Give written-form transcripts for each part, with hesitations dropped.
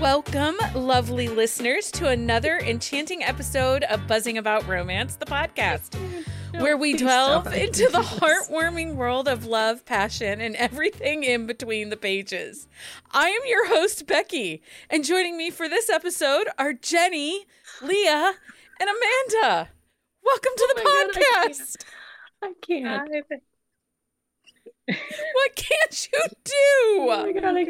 Welcome, lovely listeners, to another enchanting episode of Buzzing About Romance, the podcast, where we delve into the heartwarming world of love, passion, and everything in between the pages. I am your host, Becky, and joining me for this episode are Jenny, Leah, and Amanda. Welcome to the podcast. God, I can't. What can't you do? Oh my God, I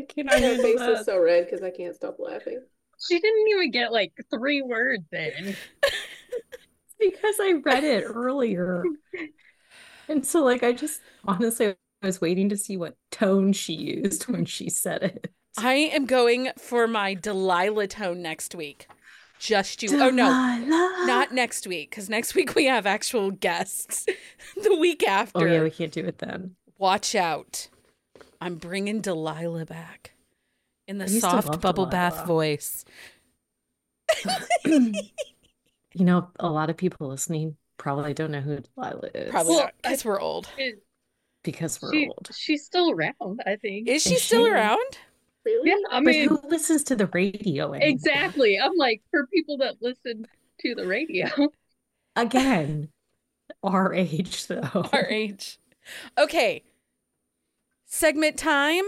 can't. My face is so red because I can't stop laughing. She didn't even get like 3 words in. Because I read it earlier. And so like, I just honestly, I was waiting to see what tone she used when she said it. I am going for my Delilah tone next week. Just you. Delilah. Oh, no, not next week, because next week we have actual guests. The week after. Oh, yeah, we can't do it then. Watch out. I'm bringing Delilah back in the soft bubble bath voice. You know, a lot of people listening probably don't know who Delilah is. Probably not, because we're old. She's still around, I think. Is she still around? Really? Yeah, I mean, but who listens to the radio anymore? Exactly. I'm like, for people that listen to the radio. Again, our age, though. Our age. Okay. Segment time.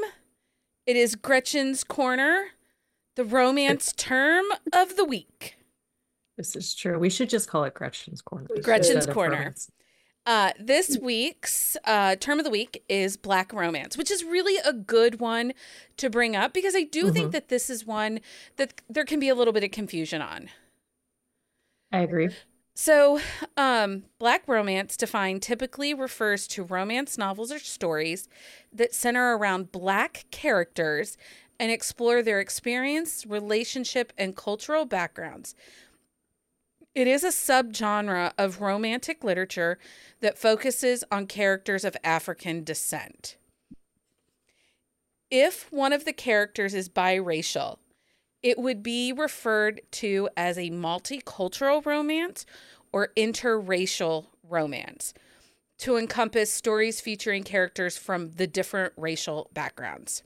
It is Gretchen's Corner, the romance term of the week. This is true. We should just call it Gretchen's Corner. Gretchen's Corner. This week's term of the week is Black Romance, which is really a good one to bring up because I do think that this is one that there can be a little bit of confusion on. I agree. So Black Romance, defined, typically refers to romance novels or stories that center around Black characters and explore their experience, relationship, and cultural backgrounds. It is a subgenre of romantic literature that focuses on characters of African descent. If one of the characters is biracial, it would be referred to as a multicultural romance or interracial romance, to encompass stories featuring characters from the different racial backgrounds.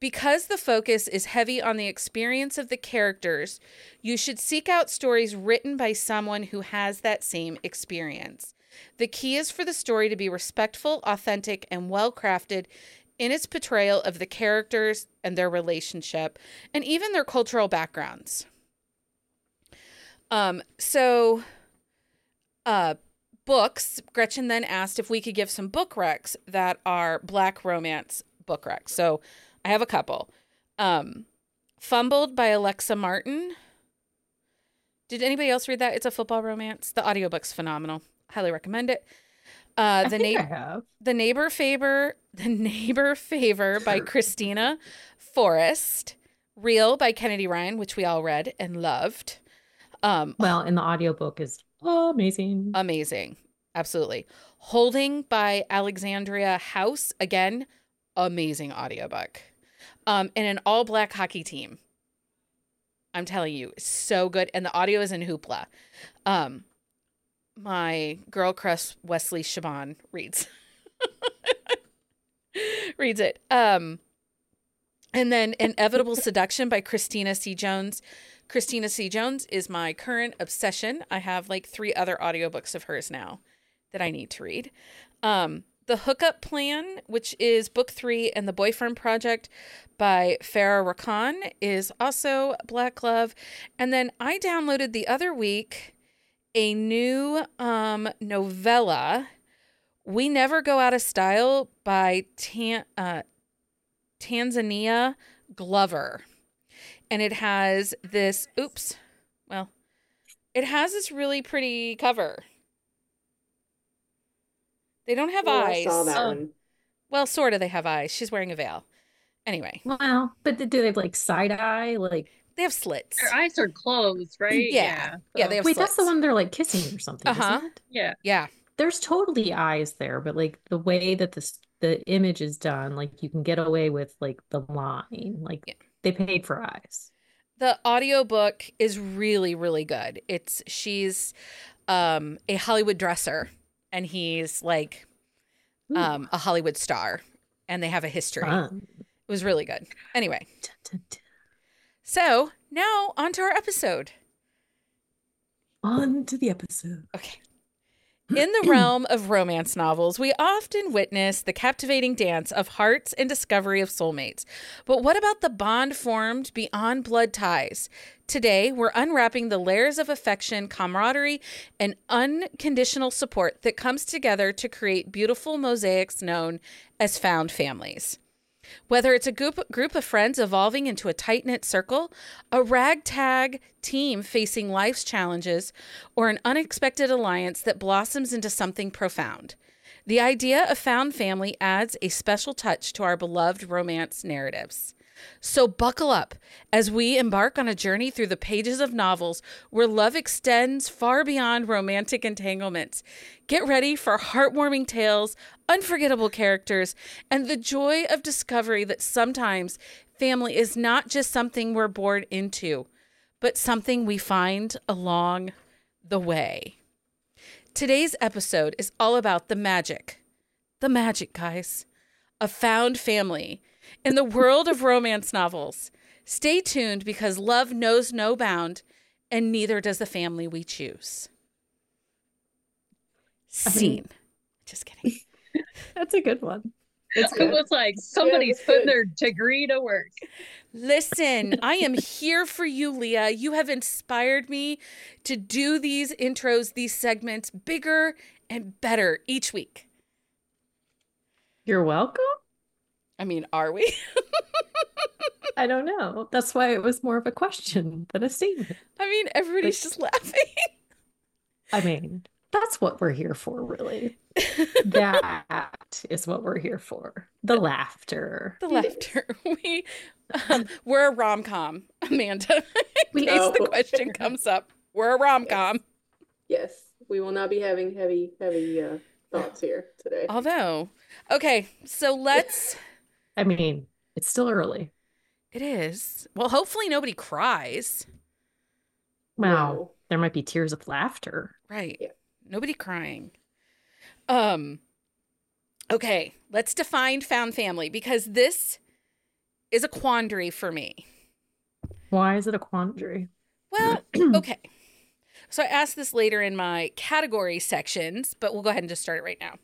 Because the focus is heavy on the experience of the characters, you should seek out stories written by someone who has that same experience. The key is for the story to be respectful, authentic, and well-crafted in its portrayal of the characters and their relationship, and even their cultural backgrounds. Books, Gretchen then asked if we could give some book recs that are Black romance book recs. So I have a couple. Fumbled by Alexa Martin. Did anybody else read that? It's a football romance. The audiobook's phenomenal. Highly recommend it. The Neighbor Favor by Christina Forrest. Real by Kennedy Ryan, which we all read and loved. And the audiobook is amazing. Amazing. Absolutely. Holding by Alexandria House. Again, amazing audiobook. And an all-Black hockey team. I'm telling you, it's so good. And the audio is in Hoopla. My girl crush Wesley Shaban reads it. And then Inevitable Seduction by Christina C. Jones. Christina C. Jones is my current obsession. I have like 3 other audiobooks of hers now that I need to read. The Hookup Plan, which is book 3, and The Boyfriend Project by Farah Rakan is also Black love. And then I downloaded the other week a new novella, We Never Go Out of Style by Tanzania Glover. And it has this, it has this really pretty cover. They don't have eyes. I saw that one. Well, sort of they have eyes. She's wearing a veil. Anyway. Wow. But do they have like side eye? Like they have slits. Their eyes are closed, right? Yeah. Yeah, they have slits. Wait, that's the one they're like kissing or something, isn't it? Yeah. Yeah. There's totally eyes there, but like the way that the image is done, like you can get away with like the line. Like they paid for eyes. The audiobook is really, really good. She's a Hollywood dresser. And he's like a Hollywood star, and they have a history. It was really good. Anyway, So now onto our episode. On to the episode. Okay. In the realm of romance novels, we often witness the captivating dance of hearts and discovery of soulmates. But what about the bond formed beyond blood ties? Today, we're unwrapping the layers of affection, camaraderie, and unconditional support that comes together to create beautiful mosaics known as found families. Whether it's a group of friends evolving into a tight-knit circle, a ragtag team facing life's challenges, or an unexpected alliance that blossoms into something profound, the idea of found family adds a special touch to our beloved romance narratives. So buckle up as we embark on a journey through the pages of novels where love extends far beyond romantic entanglements. Get ready for heartwarming tales, unforgettable characters, and the joy of discovery that sometimes family is not just something we're born into, but something we find along the way. Today's episode is all about the magic, guys, a found family in the world of romance novels. Stay tuned because love knows no bound, and neither does the family we choose. Scene. Just kidding. That's a good one. It's good. It was like somebody's putting their degree to work. Listen, I am here for you, Leah. You have inspired me to do these intros, these segments, bigger and better each week. You're welcome. I mean, are we? I don't know. That's why it was more of a question than a statement. I mean, everybody's just laughing. I mean, that's what we're here for, really. That is what we're here for. The laughter. The laughter. We're a rom-com, Amanda. In case the question comes up, we're a rom-com. Yes. We will not be having heavy thoughts here today. Although, okay, so let's... I mean, it's still early. It is. Well, hopefully nobody cries. Wow. There might be tears of laughter. Right. Yeah. Nobody crying. Okay, let's define found family, because this is a quandary for me. Why is it a quandary? Well, okay. So I asked this later in my category sections, but we'll go ahead and just start it right now.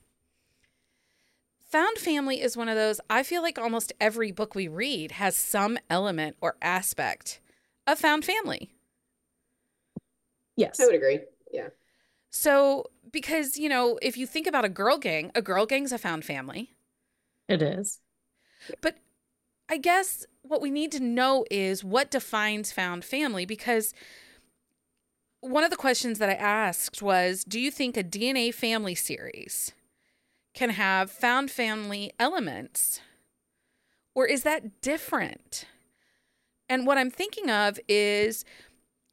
Found family is one of those, I feel like almost every book we read has some element or aspect of found family. Yes. I would agree. Yeah. So, because, you know, if you think about a girl gang's a found family. It is. But I guess what we need to know is what defines found family, because one of the questions that I asked was, do you think a DNA family series can have found family elements, or is that different? And what I'm thinking of is,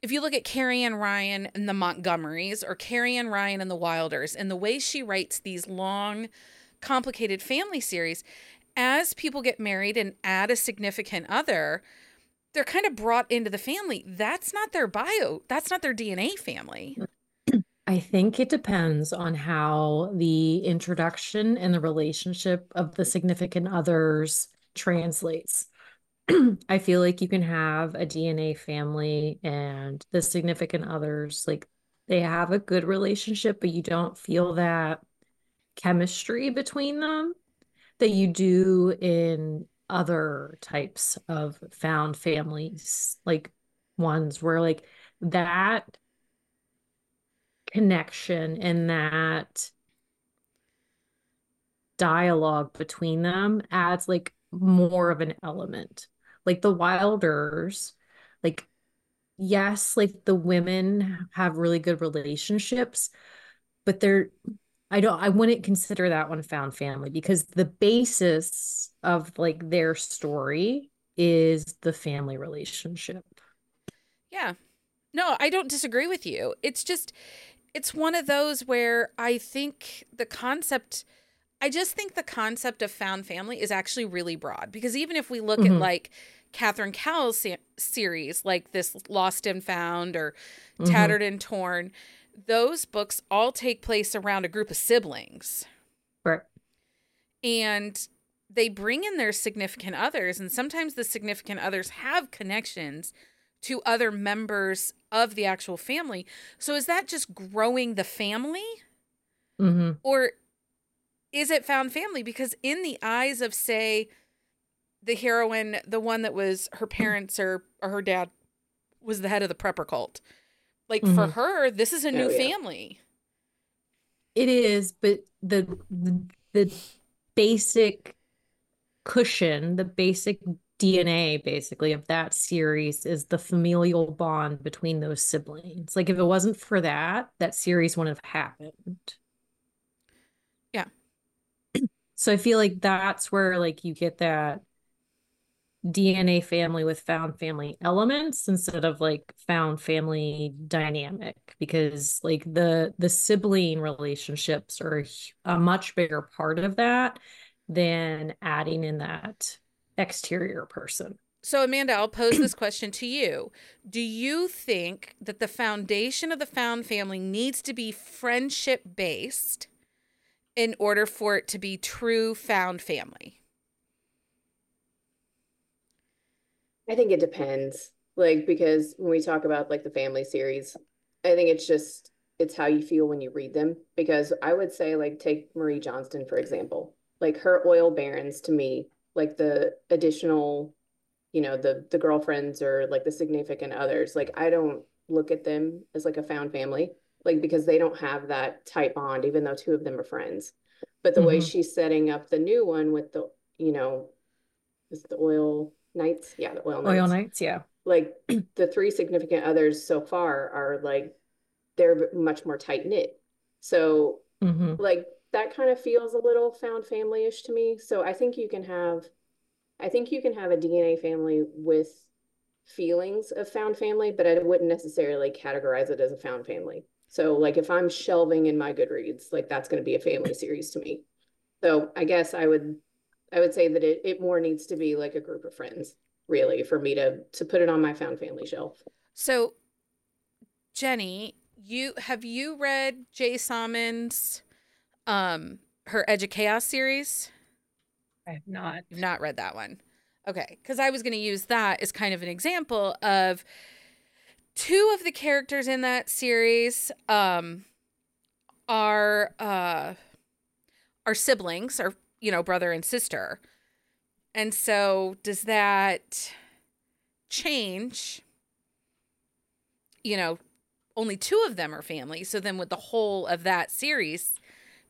if you look at Carrie Ann Ryan and the Montgomerys, or Carrie Ann Ryan and the Wilders, and the way she writes these long, complicated family series, as people get married and add a significant other, they're kind of brought into the family. That's not their bio. That's not their DNA family. I think it depends on how the introduction and the relationship of the significant others translates. I feel like you can have a DNA family and the significant others, like they have a good relationship, but you don't feel that chemistry between them that you do in other types of found families, like ones where like that connection and that dialogue between them adds like more of an element. Like the Wilders, like, yes, like the women have really good relationships, but I wouldn't consider that one found family, because the basis of like their story is the family relationship. Yeah. No, I don't disagree with you. It's just, it's one of those where I just think the concept of found family is actually really broad, because even if we look at like Catherine Cowell's series, like this Lost and Found or Tattered and Torn, those books all take place around a group of siblings. Right. And they bring in their significant others, and sometimes the significant others have connections to other members of the actual family. So is that just growing the family? Mm-hmm. Or is it found family? Because in the eyes of, say, the heroine, the one that was her parents or her dad was the head of the prepper cult. Like, mm-hmm. for her, this is a new family. It is, but the basic cushion, the basic DNA, basically, of that series is the familial bond between those siblings. Like, if it wasn't for that, that series wouldn't have happened. Yeah. So I feel like that's where, like, you get that DNA family with found family elements instead of, like, found family dynamic, because, like, the sibling relationships are a much bigger part of that than adding in that exterior person. So, Amanda, I'll pose this question to you. Do you think that the foundation of the found family needs to be friendship based in order for it to be true found family? I think it depends, like, because when we talk about, like, the family series, I think it's just, it's how you feel when you read them. Because I would say, like, take Marie Johnston, for example, like, her oil barons to me, like, the additional, you know, the girlfriends or, like, the significant others, like, I don't look at them as, like, a found family, like, because they don't have that tight bond, even though two of them are friends. But the mm-hmm. way she's setting up the new one with the, you know, is the oil knights. Yeah, the oil knights. Yeah, like, the three significant others so far are, like, they're much more tight knit. So mm-hmm. like, that kind of feels a little found family-ish to me. So I think you can have a DNA family with feelings of found family, but I wouldn't necessarily categorize it as a found family. So, like, if I'm shelving in my Goodreads, like, that's going to be a family series to me. So I guess I would say that it more needs to be, like, a group of friends, really, for me to put it on my found family shelf. So, Jenny, have you read Jay Salmon's her Educhaos series? I have not. You've not read that one. Okay. Cause I was going to use that as kind of an example of two of the characters in that series, are siblings, or, you know, brother and sister. And so does that change, you know, only two of them are family. So then would the whole of that series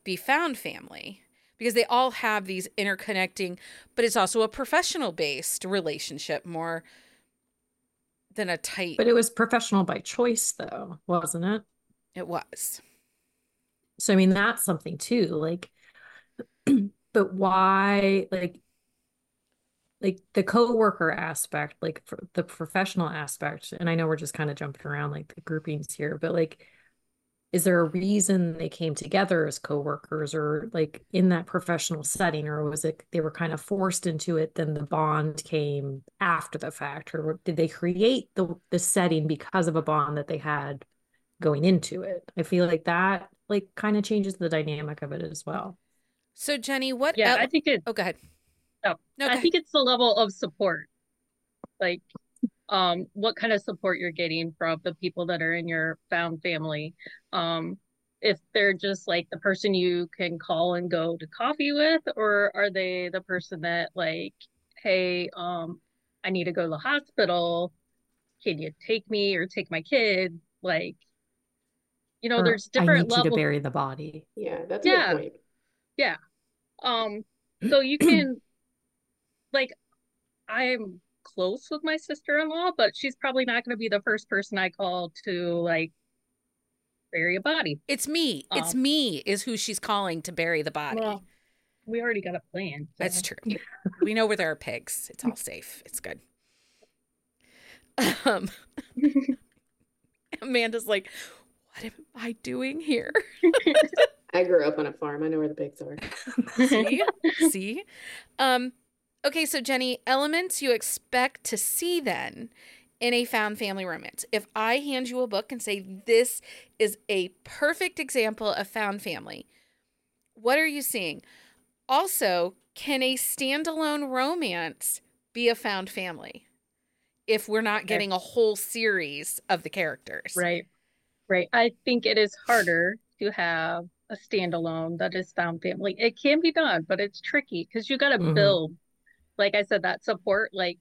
be found family, because they all have these interconnecting, but it's also a professional based relationship more than a tight. But it was professional by choice, though, wasn't it? It was. So, I mean, that's something too, like, but why, like the coworker aspect, like, for the professional aspect. And I know we're just kind of jumping around, like, the groupings here, but, like, is there a reason they came together as coworkers, or, like, in that professional setting, or was it they were kind of forced into it, then the bond came after the fact, or did they create the setting because of a bond that they had going into it? I feel like that, like, kind of changes the dynamic of it as well. So, Jenny, what? Yeah, I think it. Oh, go ahead. Oh, no, I think it's the level of support, like, what kind of support you're getting from the people that are in your found family. If they're just, like, the person you can call and go to coffee with, or are they the person that, like, hey, I need to go to the hospital, can you take me or take my kid? Like, you know, or there's different levels. I need you to bury the body. Yeah, that's a good point. Yeah. So you can, like, I'm close with my sister-in-law, but she's probably not going to be the first person I call to, like, bury a body. It's me is who she's calling to bury the body. Well, we already got a plan. So. That's true. We know where there are pigs. It's all safe. It's good. Amanda's like, what am I doing here? I grew up on a farm. I know where the pigs are. See? Okay, so, Jenny, elements you expect to see then in a found family romance. If I hand you a book and say this is a perfect example of found family, what are you seeing? Also, Can a standalone romance be a found family if we're not getting a whole series of the characters? Right. I think it is harder to have a standalone that is found family. It can be done, but it's tricky because you got to build, like I said, that support. Like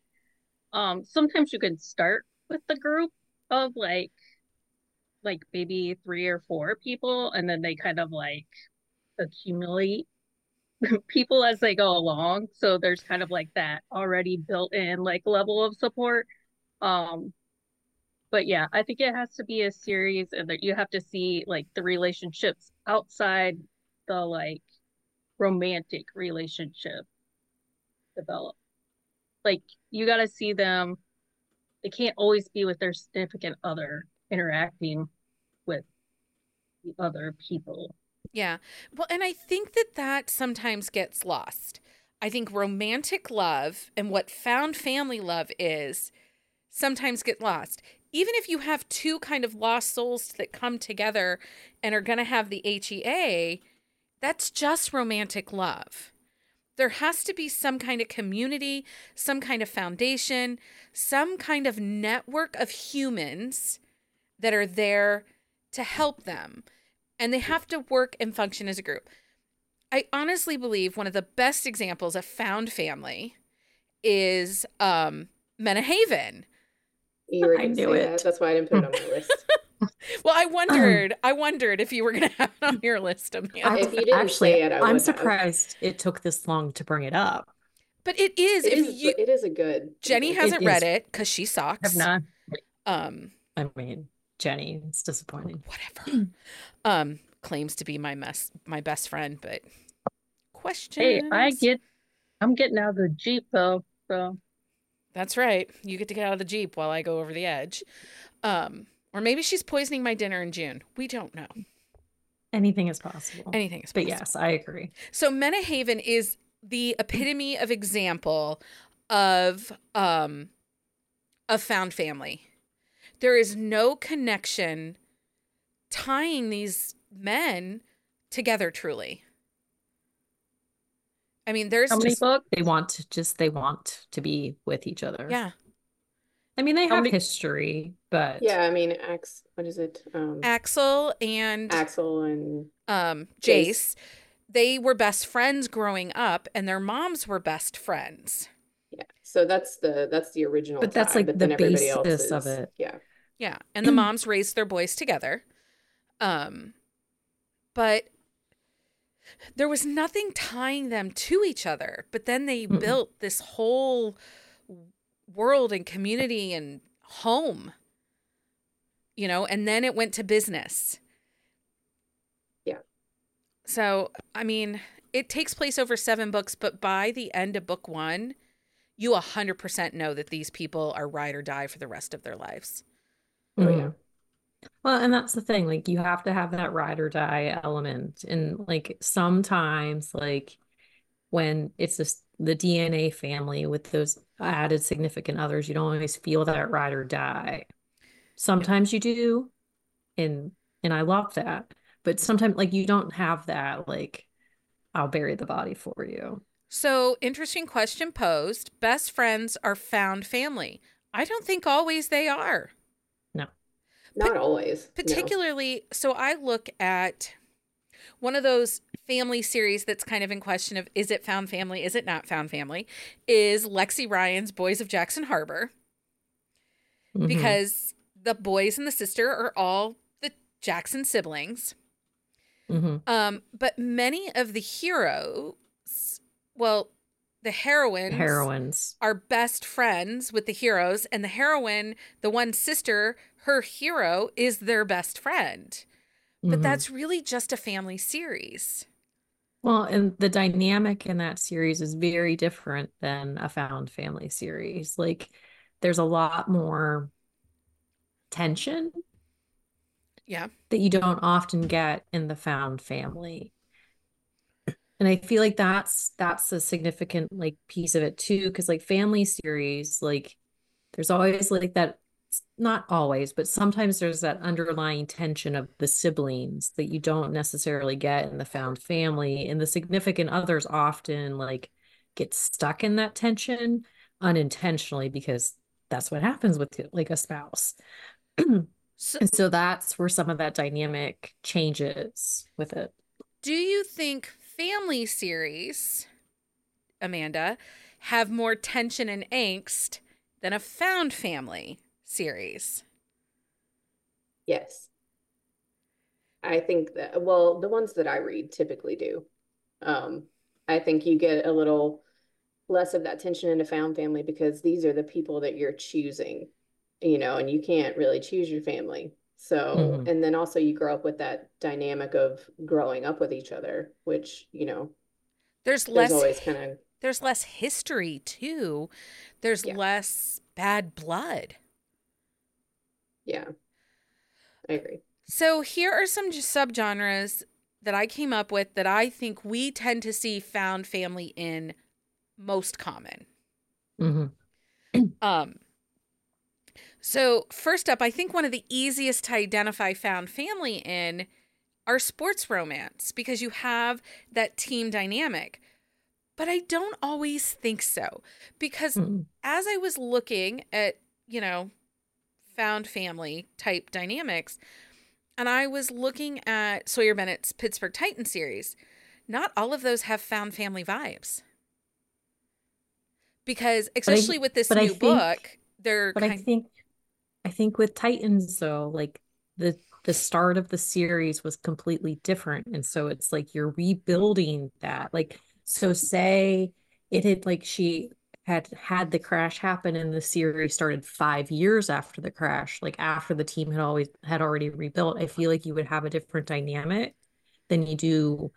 sometimes you can start with the group of like maybe 3 or 4 people, and then they kind of like accumulate people as they go along. So there's kind of like that already built in like level of support. But yeah, I think it has to be a series, and that you have to see like the relationships outside the like romantic relationship develop. Like you got to see them. They can't always be with their significant other interacting with the other people. Yeah. Well, and I think that sometimes gets lost. I think romantic love and what found family love is sometimes get lost. Even if you have two kind of lost souls that come together and are going to have the HEA, that's just romantic love. There has to be some kind of community, some kind of foundation, some kind of network of humans that are there to help them. And they have to work and function as a group. I honestly believe one of the best examples of found family is Menhaven. I knew it. That's why I didn't put it on my list. Well, I wondered if you were going to have it on your list, Amanda. If you didn't actually say it, I'm surprised it took this long to bring it up. But it is. It is a good. Jenny hasn't read it because she sucks. I have not. I mean, Jenny, it's disappointing. Whatever. Claims to be my best friend, but questions. Hey, I'm getting out of the Jeep though, so. That's right. You get to get out of the Jeep while I go over the edge. Or maybe she's poisoning my dinner in June. We don't know. Anything is possible. But yes, I agree. So Menhaven is the epitome of example of a found family. There is no connection tying these men together truly. I mean, there's how many books? They want to be with each other. Yeah. I mean, they have history, but yeah, I mean, Axel and Jace, they were best friends growing up, and their moms were best friends. Yeah, so that's the original. But that's like the basis of it. Yeah, yeah, and the moms raised their boys together, but. There was nothing tying them to each other, but then they built this whole world and community and home, you know, and then it went to business. Yeah. So, I mean, it takes place over 7 books, but by the end of book 1, you 100% know that these people are ride or die for the rest of their lives. Oh, yeah. Well, and that's the thing, like you have to have that ride or die element. And like sometimes like when it's just the DNA family with those added significant others, you don't always feel that ride or die. Sometimes you do. And I love that. But sometimes like you don't have that, like I'll bury the body for you. So interesting question posed. Best friends are found family. I don't think always they are. Not always. Particularly, no. So I look at one of those family series that's kind of in question of, is it found family? Is it not found family? Is Lexi Ryan's Boys of Jackson Harbor. Mm-hmm. Because the boys and the sister are all the Jackson siblings. Mm-hmm. But many of the heroes, well, the heroines are best friends with the heroes, and the heroine, the one sister, her hero is their best friend. But that's really just a family series. Well, and the dynamic in that series is very different than a found family series. Like there's a lot more tension. Yeah. That you don't often get in the found family. And I feel like that's a significant like piece of it too, because like family series, like there's always like that. Not always, but sometimes there's that underlying tension of the siblings that you don't necessarily get in the found family, and the significant others often like get stuck in that tension unintentionally, because that's what happens with like a spouse. And so that's where some of that dynamic changes with it. Do you think family series, Amanda, have more tension and angst than a found family series? Yes. I think that, well, the ones that I read typically do. I think you get a little less of that tension in a found family because these are the people that you're choosing, you know, and you can't really choose your family. So, mm-hmm. And then also you grow up with that dynamic of growing up with each other, which, you know, there's always kind of, there's less history too. There's less bad blood. Yeah, I agree. So here are some subgenres that I came up with that I think we tend to see found family in most common. Mm-hmm. So first up, I think one of the easiest to identify found family in are sports romance, because you have that team dynamic. But I don't always think so, because as I was looking at, you know, found family type dynamics, and I was looking at Sawyer Bennett's Pittsburgh Titans series, not all of those have found family vibes. Because especially with this new book, they're kind of... I think with Titans, though, like the start of the series was completely different. And so it's like you're rebuilding that. Like, so say it had, like, she had the crash happen and the series started 5 years after the crash, like after the team had already rebuilt. I feel like you would have a different dynamic than you do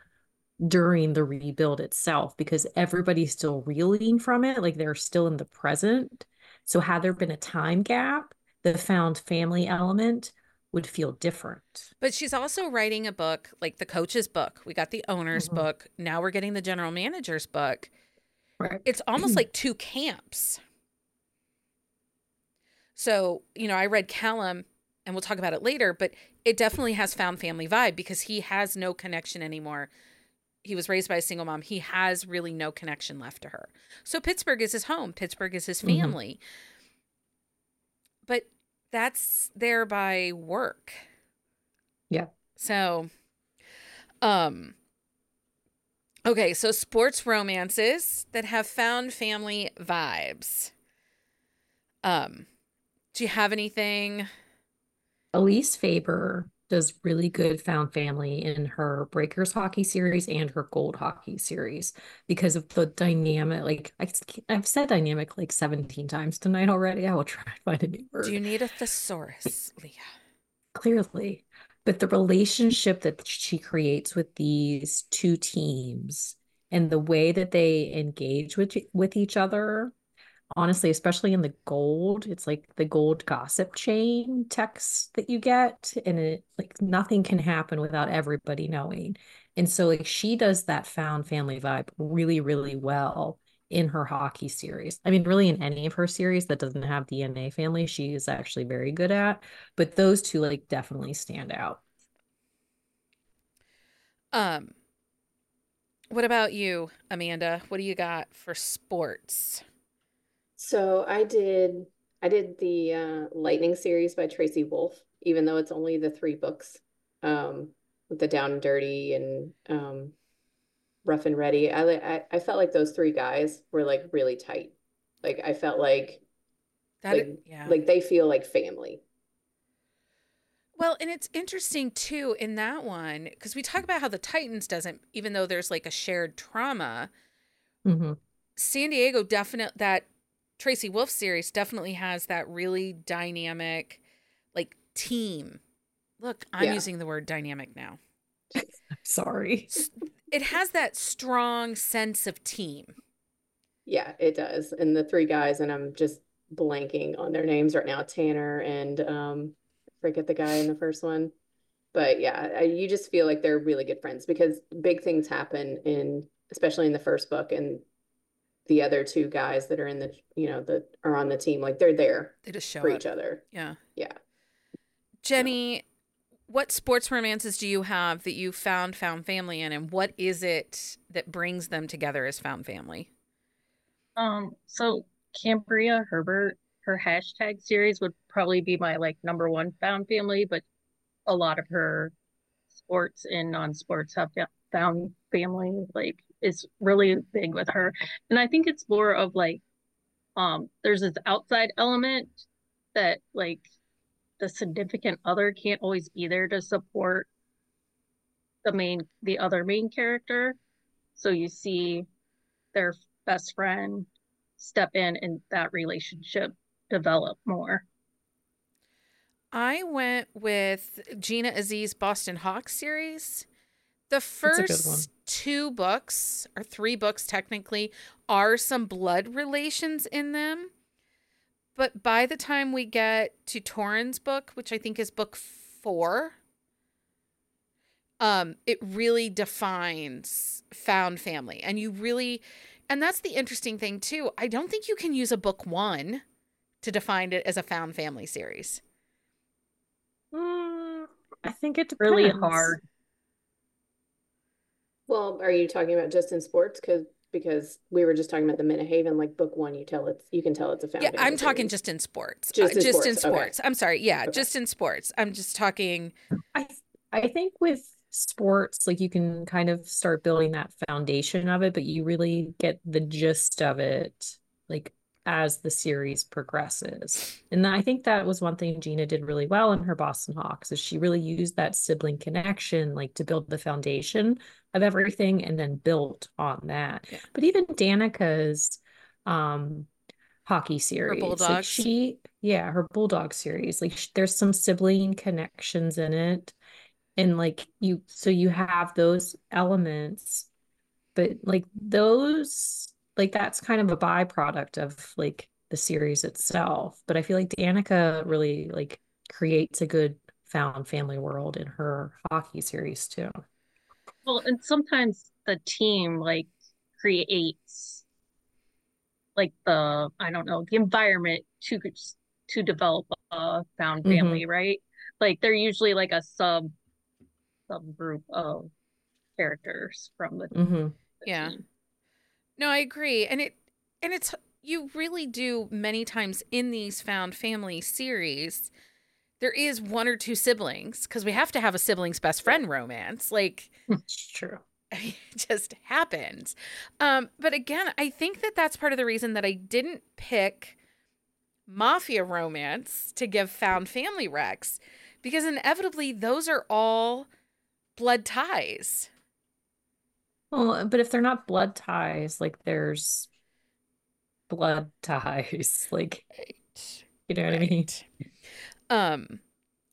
during the rebuild itself, because everybody's still reeling from it. Like, they're still in the present. So had there been a time gap, the found family element would feel different. But she's also writing a book, like the coach's book. We got the owner's mm-hmm. book. Now we're getting the general manager's book. Right. It's almost like two camps. So, you know, I read Callum, and we'll talk about it later, but it definitely has found family vibe because he has no connection anymore. He was raised by a single mom. He has really no connection left to her. So Pittsburgh is his home. Pittsburgh is his family. Mm-hmm. But that's there by work. Yeah. So, okay, so sports romances that have found family vibes. Do you have anything? Elise Faber does really good found family in her Breakers hockey series and her Gold hockey series because of the dynamic. Like, I've said dynamic like 17 times tonight already. I will try to find a new word. Do you need a thesaurus, Leah? Clearly. But the relationship that she creates with these two teams and the way that they engage with each other, honestly, especially in the Gold, it's like the Gold gossip chain text that you get, and it, like, nothing can happen without everybody knowing. And so, like, she does that found family vibe really, really well in her hockey series. I mean, really in any of her series that doesn't have DNA family, she is actually very good at, but those two, like, definitely stand out. What about you, Amanda? What do you got for sports? So I did the Lightning series by Tracy Wolf, even though it's only the 3 books, with the Down and Dirty and Rough and Ready. I felt like those 3 guys were, like, really tight. Like, I felt like that, like they feel like family. Well, and it's interesting too in that one, because we talk about how the Titans doesn't, even though there's, like, a shared trauma. Mm-hmm. San Diego definitely, that Tracy Wolf series definitely has that really dynamic, like, team. Look, I'm using the word dynamic now. I'm sorry. It has that strong sense of team. Yeah, it does. And the 3 guys, and I'm just blanking on their names right now, Tanner and I forget the guy in the first one. But yeah, you just feel like they're really good friends because big things happen especially in the first book, and the other 2 guys that are in the, you know, that are on the team, like, they're there. They just show for each other. Yeah. Yeah. Jenny, so, what sports romances do you have that you found family in, and what is it that brings them together as found family? So Cambria Herbert, her hashtag series would probably be my like number one found family, but a lot of her sports and non-sports have found family like is really big with her. And I think it's more of like there's this outside element that like the significant other can't always be there to support the other main character. So you see their best friend step in and that relationship develop more. I went with Gina Aziz's Boston Hawks series. The first two books, or three books technically, are some blood relations in them. But by the time we get to Torrin's book, which I think is book 4, it really defines found family. And and that's the interesting thing too. I don't think you can use a book 1 to define it as a found family series. I think it's really hard. Well, are you talking about just in sports? Because we were just talking about the Minnehaven, like book 1, you can tell it's a family. Yeah, I'm talking just in sports. Just in sports. Okay. I'm sorry. Yeah, okay. Just in sports. I'm just talking. I think with sports, like you can kind of start building that foundation of it, but you really get the gist of it, like as the series progresses. And I think that was one thing Gina did really well in her Boston Hawks, is she really used that sibling connection, like to build the foundation of everything and then built on that. Yeah. But even Danica's hockey series, like her Bulldog series, like there's some sibling connections in it. And like you have those elements, but like those, like that's kind of a byproduct of like the series itself. But I feel like Danica really like creates a good found family world in her hockey series too. Well, and sometimes the team like creates like the environment to develop a found family, mm-hmm. right? Like they're usually like a subgroup of characters from the mm-hmm. yeah. No, I agree. And it's you really do many times in these found family series, there is one or two siblings, because we have to have a siblings best friend romance. Like it's true. It just happens. But again, I think that that's part of the reason that I didn't pick mafia romance to give found family recs, because inevitably those are all blood ties. Well, but if they're not blood ties, like there's blood ties, like, you know what I mean?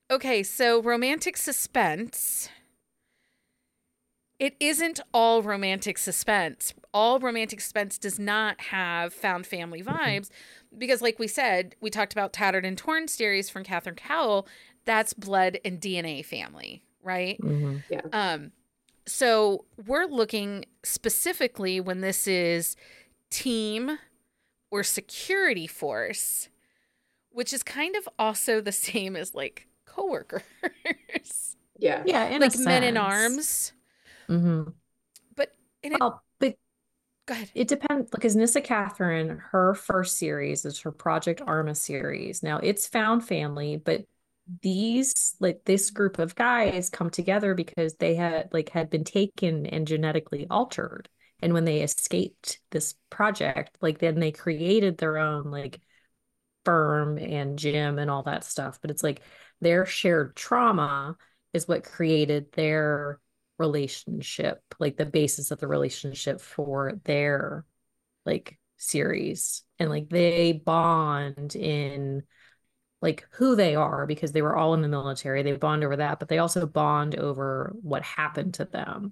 Okay, so romantic suspense. It isn't all romantic suspense. All romantic suspense does not have found family vibes because, like we said, we talked about Tattered and Torn series from Catherine Cowell. That's blood and DNA family, right? Mm-hmm. Yeah. So we're looking specifically when this is team or security force, which is kind of also the same as like coworkers. Yeah. Yeah. In like men in arms. Mm-hmm. But go ahead. It depends. Because Nyssa Catherine, her first series is her Project Arma series. Now it's found family, but this group of guys come together because they had been taken and genetically altered, and when they escaped this project, like then they created their own like firm and gym and all that stuff. But it's like their shared trauma is what created their relationship, like the basis of the relationship for their like series, and like they bond in like who they are because they were all in the military. They bond over that, but they also bond over what happened to them.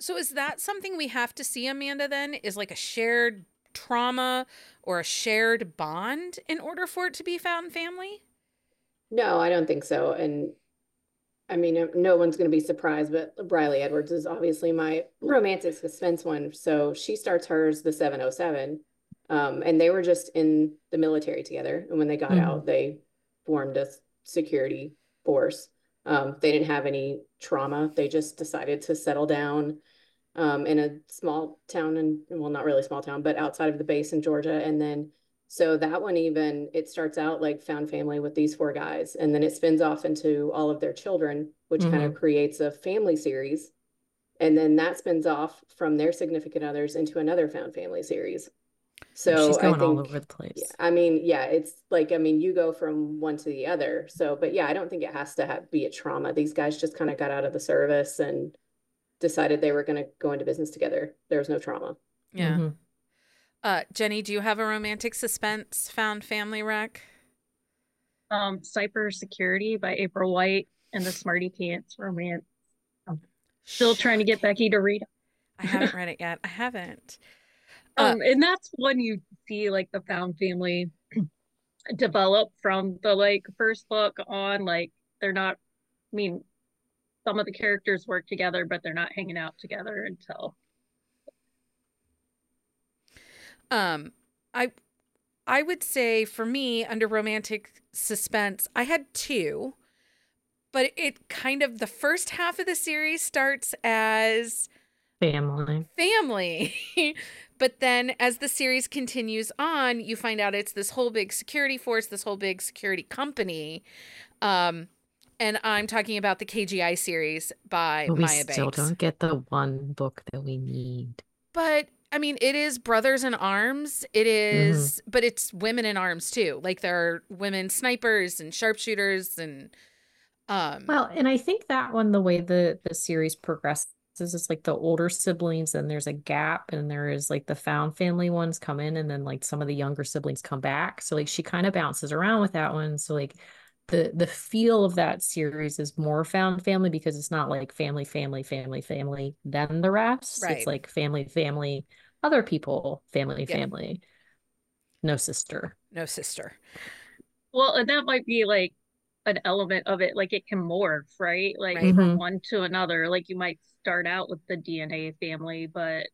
So is that something we have to see, Amanda, then, is like a shared trauma or a shared bond in order for it to be found family? No, I don't think so. And I mean, no one's going to be surprised, but Riley Edwards is obviously my romantic suspense one. So she starts hers, the 707. And they were just in the military together. And when they got mm-hmm. out, they formed a security force. They didn't have any trauma. They just decided to settle down. in a small town, and well, not really small town, but outside of the base in Georgia. And then, so that one, even it starts out like found family with these four guys, and then it spins off into all of their children, which kind of creates a family series. And then that spins off from their significant others into another found family series. So she's going all over the place. I mean, yeah, it's like, I mean, you go from one to the other. So, but yeah, I don't think it has to be a trauma. These guys just kind of got out of the service and decided they were going to go into business together. There was no trauma. Yeah. Jenny, do you have a romantic suspense found family wreck? Cypher Security by April White and the Smarty Pants romance. I'm still trying to get Becky to read it. I haven't read it yet. I haven't. And that's when you see like the found family develop from the like first book on, like they're not, I mean, some of the characters work together, but they're not hanging out together until. I would say for me under romantic suspense, I had two, but it kind of, the first half of the series starts as family. But then as the series continues on, you find out it's this whole big security force, this whole big security company. And I'm talking about the KGI series by Maya Banks. We still don't get the one book that we need. But, I mean, it is Brothers in Arms. It is, but it's women in arms too. Like there are women snipers and sharpshooters and... well, and I think that one, the way the series progresses, it's like the older siblings, and there's a gap, and there is like the found family ones come in, and then like some of the younger siblings come back. So like she kind of bounces around with that one. So like the feel of that series is more found family, because it's not like family, then the rest. Right. It's like family, other people, family, no sister. Well, and that might be like an element of it, like it can morph, right? Like from one to another. Like you might start out with the DNA family, but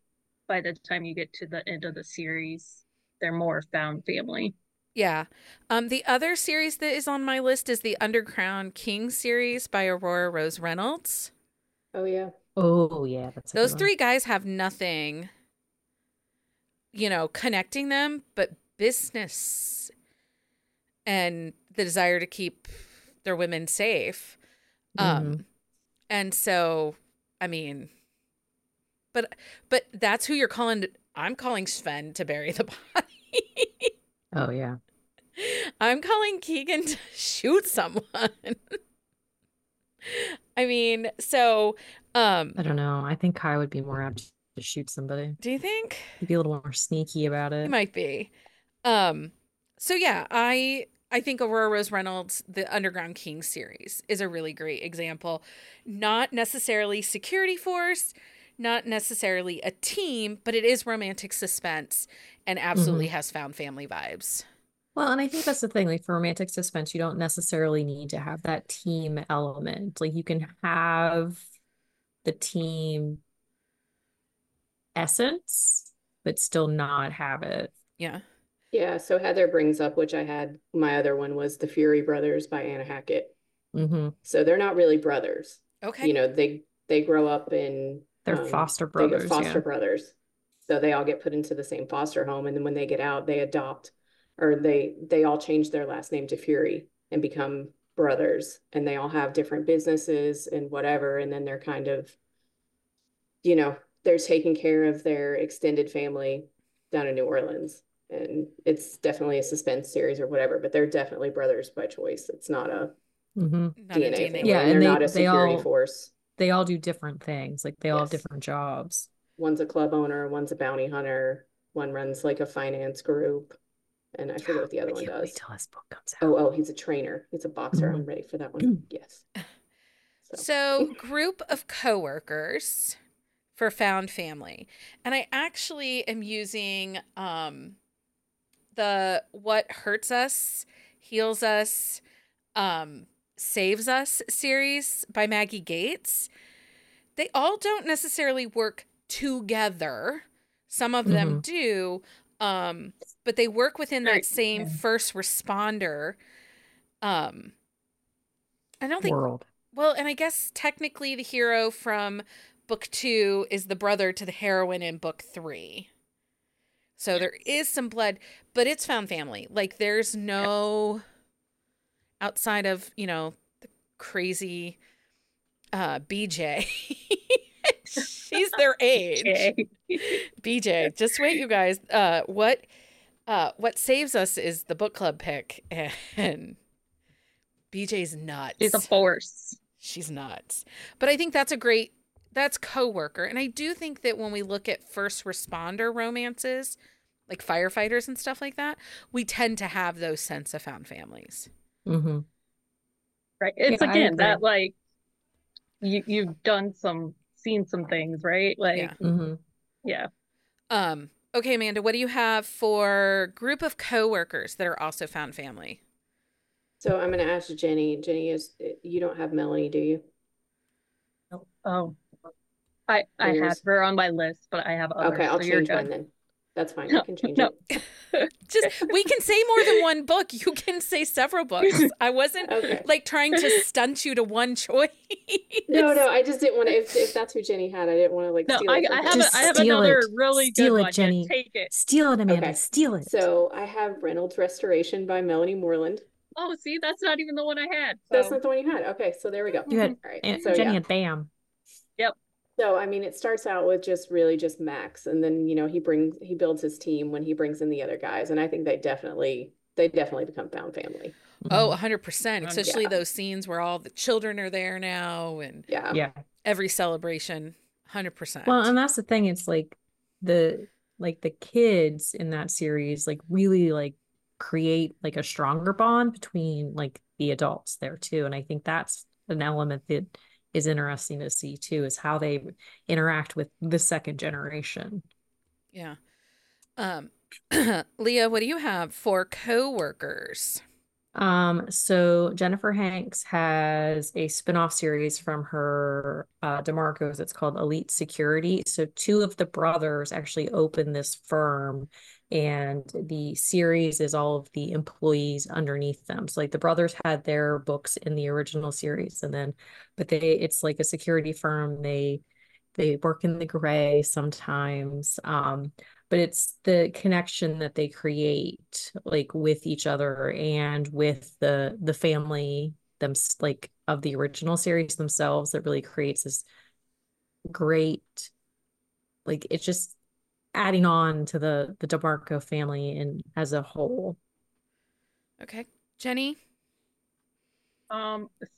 by the time you get to the end of the series, they're more found family. Yeah. The other series that is on my list is the Underground King series by Aurora Rose Reynolds. Oh yeah. Those three guys have nothing, you know, connecting them, but business and the desire to keep their women safe. And so, I mean, but that's who you're calling. I'm calling Sven to bury the body. Oh yeah. I'm calling Keegan to shoot someone. I mean, so, I don't know. I think Kai would be more apt to shoot somebody. Do you think? He'd be a little more sneaky about it. He might be. So yeah, I think Aurora Rose Reynolds, the Underground King series, is a really great example. Not necessarily security force, not necessarily a team, but it is romantic suspense and absolutely has found family vibes. Well, and I think that's the thing. Like for romantic suspense, you don't necessarily need to have that team element. Like you can have the team essence, but still not have it. Yeah. Yeah, so Heather brings up, which I had, my other one was The Fury Brothers by Anna Hackett. So they're not really brothers. Okay. You know, they grow up in... They're foster brothers. They're foster brothers. So they all get put into the same foster home. And then when they get out, they adopt, or they all change their last name to Fury and become brothers. And they all have different businesses and whatever. And then they're kind of, you know, they're taking care of their extended family down in New Orleans. And it's definitely a suspense series or whatever, but they're definitely brothers by choice. It's not a DNA thing. Yeah, and they're not a security force. They all do different things. Like they all have different jobs. One's a club owner, one's a bounty hunter, one runs like a finance group, and I forget what the other one does. Wait till this book comes out. Oh, he's a trainer. He's a boxer. I'm ready for that one. Yes. So group of coworkers for found family, and I actually am using the What Hurts Us, Heals Us, Saves Us series by Maggie Gates. They all don't necessarily work together. Some of them do, but they work within that same first responder. I don't think... World. Well, and I guess technically the hero from Book 2 is the brother to the heroine in Book 3. So there is some blood, but it's found family. Like, there's no, outside of, you know, the crazy BJ. She's their age. BJ. Just wait, you guys. What saves us is the book club pick, and BJ's nuts. She's a force. She's nuts. But I think that's a great, that's coworker. And I do think that when we look at first responder romances, like firefighters and stuff like that, we tend to have those sense of found families. Mm-hmm. Right. It's again, that like, you've done some, seen some things, right? Like, Okay, Amanda, what do you have for group of coworkers that are also found family? So I'm going to ask Jenny. Jenny, you don't have Melanie, do you? No. Oh, I have her on my list, but I have others. Okay, I'll change one then. That's fine. No, you can change it. We can say more than one book. You can say several books. I wasn't like trying to stunt you to one choice. No, I just didn't want to. If that's who Jenny had, I didn't want to like steal it. I have another really good one. Steal it, Jenny. Take it. Steal it, Amanda. Okay. Steal it. So I have Reynolds Restoration by Melanie Moreland. Oh, see, that's not even the one I had. So. That's not the one you had. Okay, so there we go. You had, all right. So, Jenny had Bam. Yep. So, I mean, it starts out with just Max. And then, you know, he builds his team when he brings in the other guys. And I think they definitely become found family. Oh, 100%. Especially those scenes where all the children are there now and every celebration, 100%. Well, and that's the thing. It's like the kids in that series, like really like create like a stronger bond between like the adults there too. And I think that's an element that is interesting to see too, is how they interact with the second generation. Yeah. Leah, what do you have for co-workers? So Jennifer Hanks has a spinoff series from her DeMarco's. It's called Elite Security. So two of the brothers actually open this firm, and the series is all of the employees underneath them. So like the brothers had their books in the original series, it's like a security firm. They work in the gray sometimes, but it's the connection that they create like with each other and with the family them like of the original series themselves that really creates this great, like it's just adding on to the DeMarco family and as a whole. Okay. Jenny?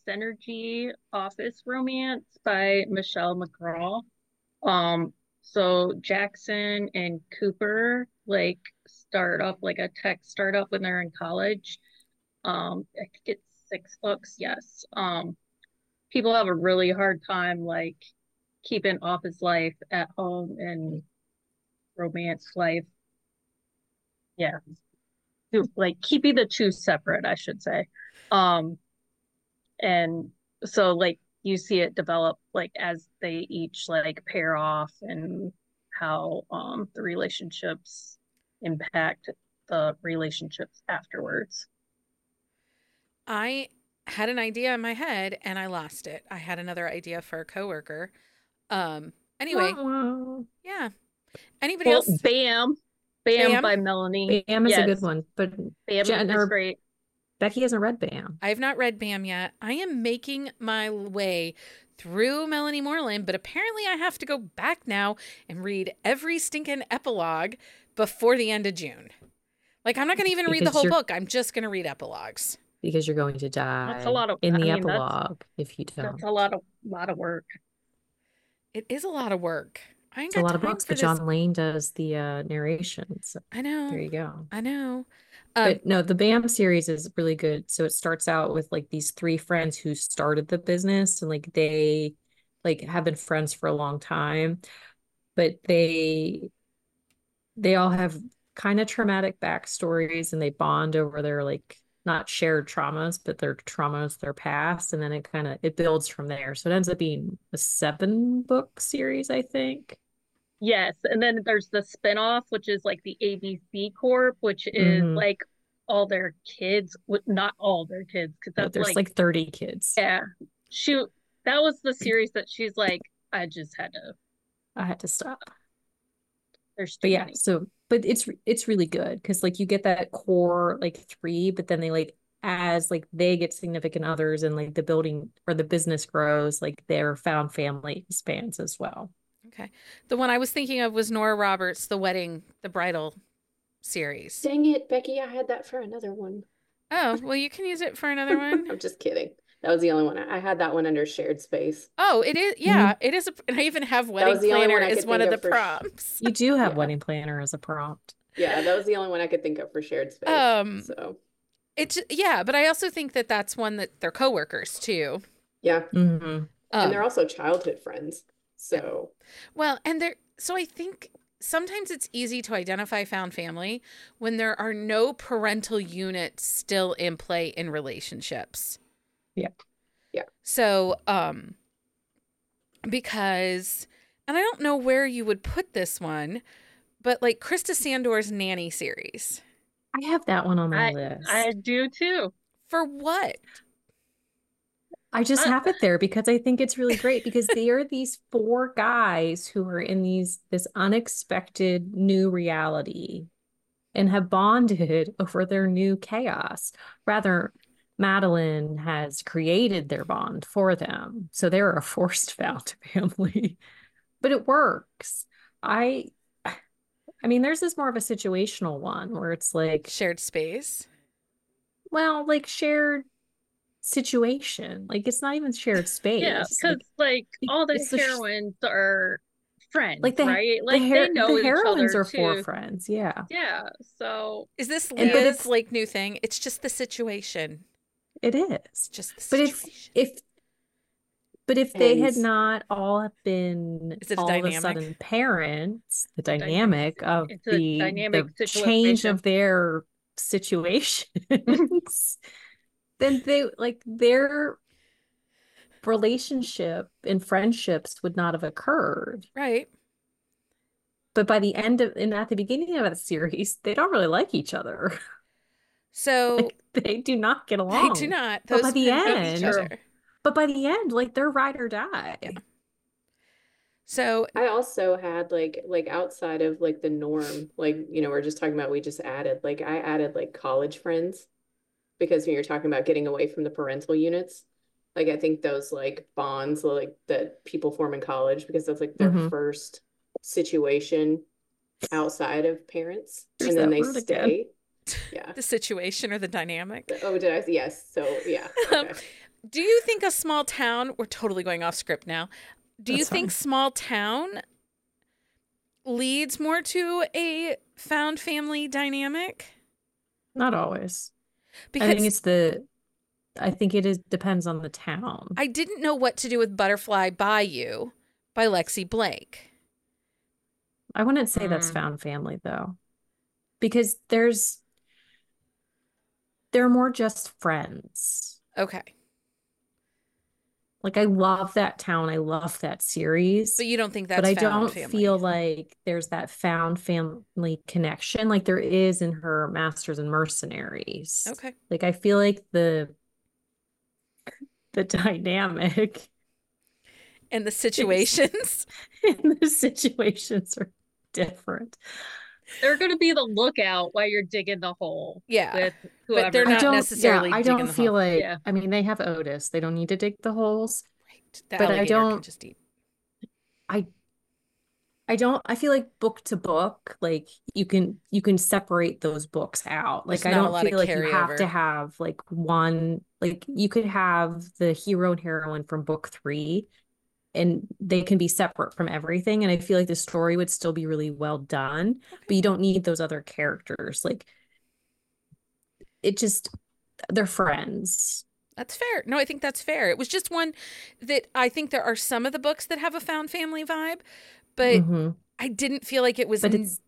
Synergy Office Romance by Michelle McGraw. So Jackson and Cooper like start off like a tech startup when they're in college. I think it's 6 books. Yes. People have a really hard time like keeping office life at home and romance life. Yeah. Like keeping the two separate, I should say. And so like you see it develop like as they each like pair off and how the relationships impact the relationships afterwards. I had an idea in my head and I lost it. I had another idea for a coworker. Anyway. Wow. Yeah. Anybody else? Bam by Melanie. Bam is a good one, but Bam is great. Becky hasn't read Bam. I have not read Bam yet. I am making my way through Melanie Moreland, but apparently I have to go back now and read every stinking epilogue before the end of June. Like, I'm not going to even read the whole book. I'm just going to read epilogues. Because you're going to die epilogue if you don't. That's a lot of work. It is a lot of work. It's a lot of books, but John Lane does the narration. So I know. There you go. I know. But no, the BAM series is really good. So it starts out with like these 3 friends who started the business, and like they like have been friends for a long time, but they all have kind of traumatic backstories, and they bond over their like not shared traumas, but their traumas, their past. And then it builds from there. So it ends up being a 7-book series, I think. Yes. And then there's the spinoff, which is like the ABC Corp, which is like all their kids, not all their kids. Cause there's like 30 kids. Yeah. That was the series that she's like, I just had to. I had to stop. There's too many. So, but it's really good because like you get that core like three, but then they like as like they get significant others and like the building or the business grows, like their found family expands as well. Okay. The one I was thinking of was Nora Roberts, The Wedding, the bridal series. Dang it, Becky, I had that for another one. Oh, well, you can use it for another one. I'm just kidding. That was the only one. I had that one under shared space. Oh, it is. Yeah, mm-hmm. It is. I even have wedding planner as one of the prompts. You do have wedding planner as a prompt. Yeah, that was the only one I could think of for shared space. So it's, yeah, but I also think that that's one that they're coworkers too. Yeah. Mm-hmm. And they're also childhood friends. So, yeah. Well, and they're, so I think sometimes it's easy to identify found family when there are no parental units still in play in relationships. Yeah. Yeah. So, because, and I don't know where you would put this one, but like Krista Sandor's Nanny series. I have that one on my list. I do too. For what? I just have it there because I think it's really great because they are these four guys who are in this unexpected new reality and have bonded over their new chaos. Rather, Madeline has created their bond for them. So they're a forced found family, but it works. I mean, there's this more of a situational one where it's like shared space. Well, like shared situation. Like it's not even shared space. Yeah, because like all the heroines are friends, like right? Like they know the heroines are four friends. Yeah. Yeah. So is this Liz's like new thing? It's just the situation. It is just the situation. But if they had not all been all of a sudden parents, the dynamic of the change of their situations, then they like their relationship and friendships would not have occurred. Right. But by the end of and at the beginning of that series, they don't really like each other. So like, they do not get along. They do not. Those but by the end. But by the end, like they're ride or die. Yeah. So I also had like outside of like the norm, like, you know, we're just talking about, we just added, like I added like college friends because when you're talking about getting away from the parental units, like I think those like bonds, like that people form in college because that's like their first situation outside of parents. There's and then they stay. Again. Yeah. The situation or the dynamic. Oh, did I? Yes. So yeah. Okay. Do you think a small town, we're totally going off script now. Do That's you think fine. Small town leads more to a found family dynamic? Not always. Because I think it depends on the town. I didn't know what to do with Butterfly Bayou by Lexi Blake. I wouldn't say that's found family though. Because they're more just friends. Okay. Like, I love that town. I love that series. But you don't think that's found family? But I don't feel like there's that found family connection like there is in her Masters and Mercenaries. Okay. Like, I feel like the dynamic. And the situations. And the situations are different. They're going to be the lookout while you're digging the hole. Yeah. With whoever. But they're not necessarily digging the hole. I don't feel like, yeah. I mean, they have Otis. They don't need to dig the holes. Right. The but I don't, just eat. I feel like book to book, like you can separate those books out. Like, I don't feel like you have to have like one, like you could have the hero and heroine from book 3 and they can be separate from everything. And I feel like the story would still be really well done, but you don't need those other characters. Like it just, they're friends. That's fair. No, I think that's fair. It was just one that I think there are some of the books that have a found family vibe, but I didn't feel like it was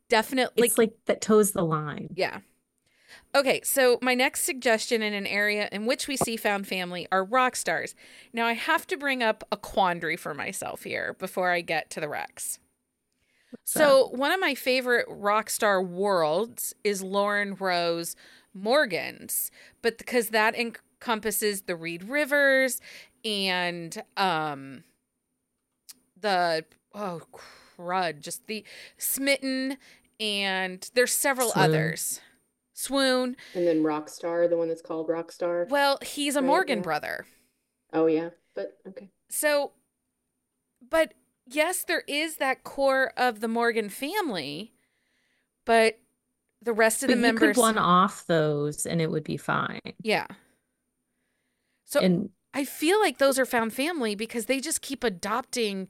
definite. It's like that toes the line. Yeah. Okay, so my next suggestion in an area in which we see found family are rock stars. Now, I have to bring up a quandary for myself here before I get to the Rex. So one of my favorite rock star worlds is Lauren Rose Morgan's, but because that encompasses the Reed Rivers and the, oh, crud, just the Smitten, and there's several Swoon. Others. Swoon. And then Rockstar, the one that's called Rockstar. Well, he's a Morgan brother. Oh, yeah. But, okay. So, but yes, there is that core of the Morgan family, but the rest of the members. You could one off those and it would be fine. Yeah. So I feel like those are found family because they just keep adopting.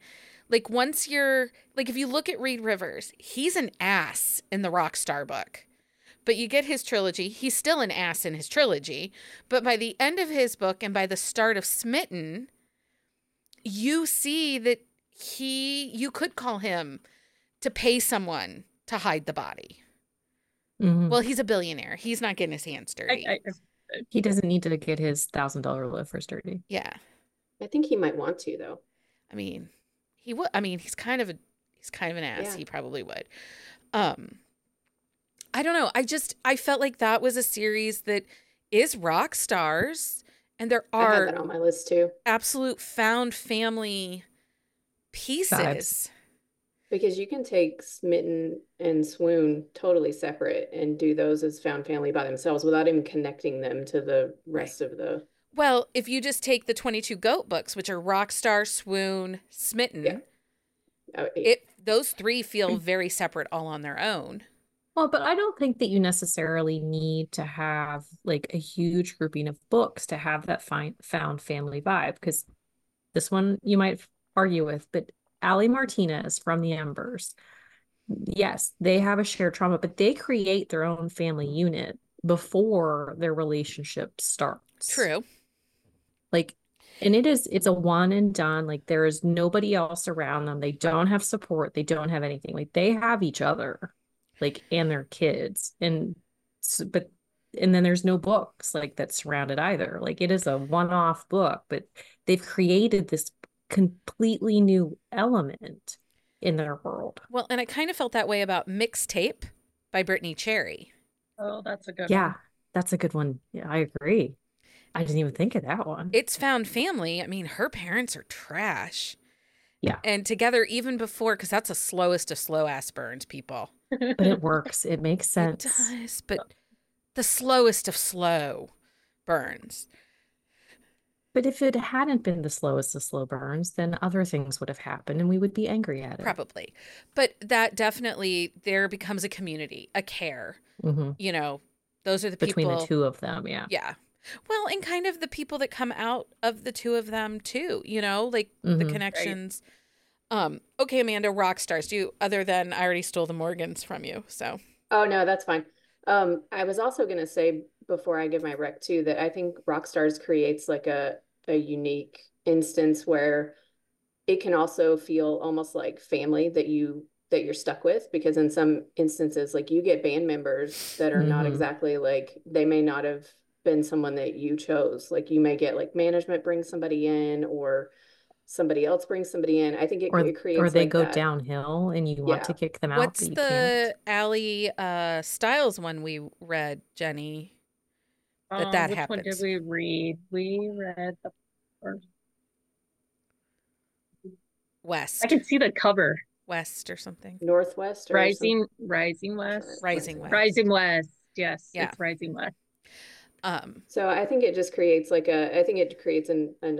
Like once you're, like if you look at Reed Rivers, he's an ass in the Rockstar book. But you get his trilogy. He's still an ass in his trilogy. But by the end of his book and by the start of Smitten, you see that you could call him to pay someone to hide the body. Mm-hmm. Well, he's a billionaire. He's not getting his hands dirty. He doesn't need to get his $1,000 loafers dirty. Yeah. I think he might want to, though. I mean, he would. I mean, he's kind of an ass. Yeah. He probably would. I don't know. I felt like that was a series that is rock stars, and there are I had that on my list too. Absolute found family pieces. Vibes. Because you can take Smitten and Swoon totally separate and do those as found family by themselves without even connecting them to the rest of the... Well, if you just take the 22 GOAT books, which are Rockstar, Swoon, Smitten, those three feel very separate all on their own. Well, but I don't think that you necessarily need to have like a huge grouping of books to have that found family vibe, because this one you might argue with, but... Allie Martinez from the Embers. Yes, they have a shared trauma, but they create their own family unit before their relationship starts. True. Like, and it's a one and done. Like, there is nobody else around them. They don't have support. They don't have anything. Like, they have each other, like, and their kids. And then there's no books, like, that surround it either. Like, it is a one-off book, but they've created this completely new element in their world. Well, and I kind of felt that way about Mixtape by Brittany Cherry. Oh, that's a good one. Yeah, that's a good one. Yeah, I agree. I didn't even think of that one. It's found family. I mean, her parents are trash. Yeah. And together even before, because that's the slowest of slow-ass burns, people. But it works. It makes sense. It does, but the slowest of slow burns. But if it hadn't been the slowest of slow burns, then other things would have happened and we would be angry at it. Probably. But that definitely, there becomes a community, a care. Mm-hmm. You know, those are the people. Between the two of them, yeah. Yeah. Well, and kind of the people that come out of the two of them too, you know, like the connections. Right. Okay, Amanda, rock stars. Other than I already stole the Morgans from you, so. Oh, no, that's fine. I was also going to say before I give my rec too, that I think rock stars creates like a unique instance where it can also feel almost like family that you're stuck with, because in some instances, like you get band members that are not exactly like, they may not have been someone that you chose. Like you may get like management brings somebody in or somebody else brings somebody in. I think it creates or they like go that downhill and you want to kick them out. What's the Allie Styles one we read, Jenny? That which happens. One did we read? We read the first. West. I can see the cover. West or something. Northwest. Or Rising West. Rising West. Yes. Yeah. It's Rising West. So I think it just creates like a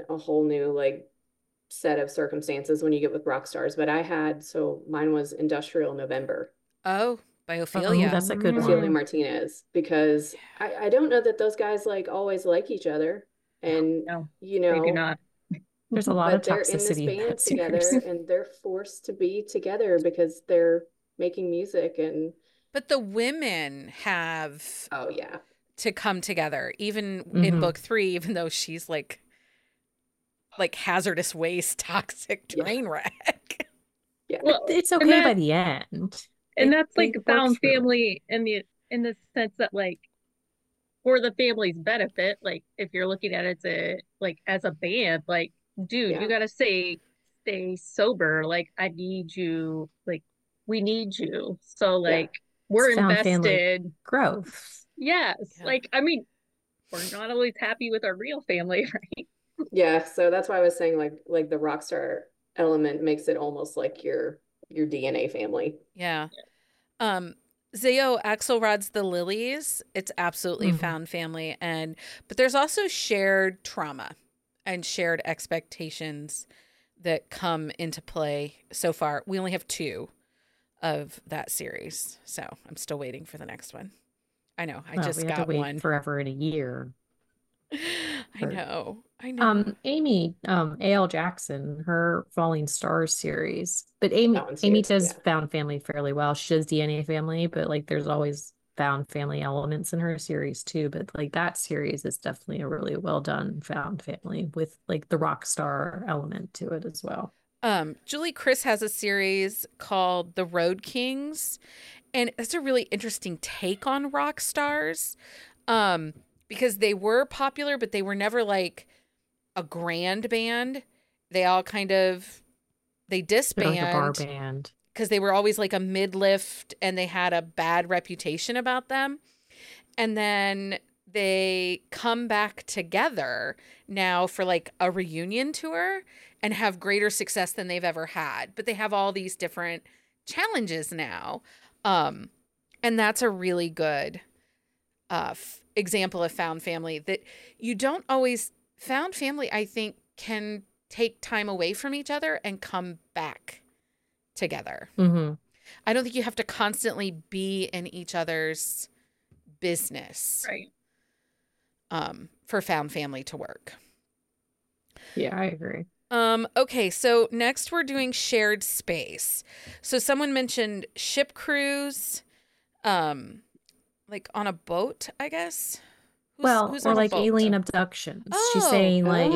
whole new like set of circumstances when you get with rock stars. But mine was Industrial November. Oh. By Ophelia. Oh, that's a good one. Ophelia Martinez, because I don't know that those guys like always like each other, and you know, they do not. There's a lot of toxicity. They're in this band together, and they're forced to be together because they're making music, but the women have to come together even in book 3, even though she's like hazardous waste, toxic train wreck. Yeah, well, it's okay by the end. And that's like found family in the sense that like for the family's benefit, like if you're looking at it as a band, like, dude, you gotta stay sober. Like I need you, like we need you. So like we're invested. Growth. Yes. Yeah. Like, I mean, we're not always happy with our real family, right? Yeah. So that's why I was saying like the rock star element makes it almost like your DNA family. Yeah. Zayo Axelrod's The Lilies. It's absolutely found family. But there's also shared trauma and shared expectations that come into play so far. We only have two of that series. So I'm still waiting for the next one. I know. I just got one. Forever in a year. I know. Amy, A.L. Jackson, her Falling Stars series. But Amy does found family fairly well. She does DNA family, but like there's always found family elements in her series too. But like that series is definitely a really well done found family with like the rock star element to it as well. Julie Chris has a series called The Road Kings, and it's a really interesting take on rock stars. Because they were popular, but they were never like a grand band. They all kind of, they disband. They're like a bar band. Because they were always like a mid-lift and they had a bad reputation about them. And then they come back together now for like a reunion tour and have greater success than they've ever had. But they have all these different challenges now. And that's a really good example of found family that you don't always found family. I think can take time away from each other and come back together. Mm-hmm. I don't think you have to constantly be in each other's business, right? For found family to work. Yeah, I agree. Okay, so next we're doing shared space. So someone mentioned ship crews, like on a boat, I guess. Who's or like alien abductions. Oh, she's saying like,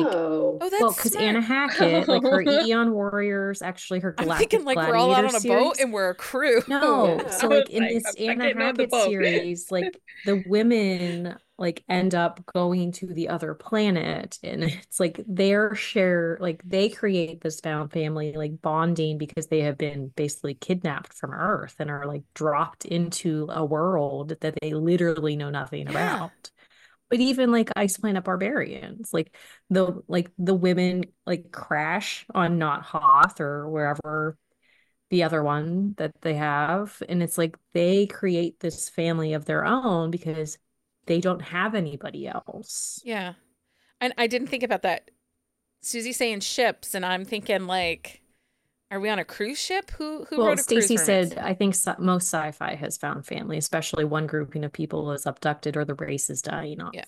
that's because Anna Hackett, like her Eon Warriors, actually her Galactic Gladiator series. I'm thinking like we're all out on a boat and we're a crew. No, yeah. So like in this Anna Hackett series, like the women like end up going to the other planet, and it's like their share, like they create this found family, like bonding because they have been basically kidnapped from Earth and are like dropped into a world that they literally know nothing about. But even like Ice Planet Barbarians, like the women like crash on Not Hoth or wherever the other one that they have, and it's like they create this family of their own because they don't have anybody else. Yeah. And I didn't think about that. Susie saying ships, and I'm thinking like, are we on a cruise ship? Who wrote a cruise? Stacy said, I think most sci-fi has found family, especially one grouping of people is abducted or the race is dying off. Yeah.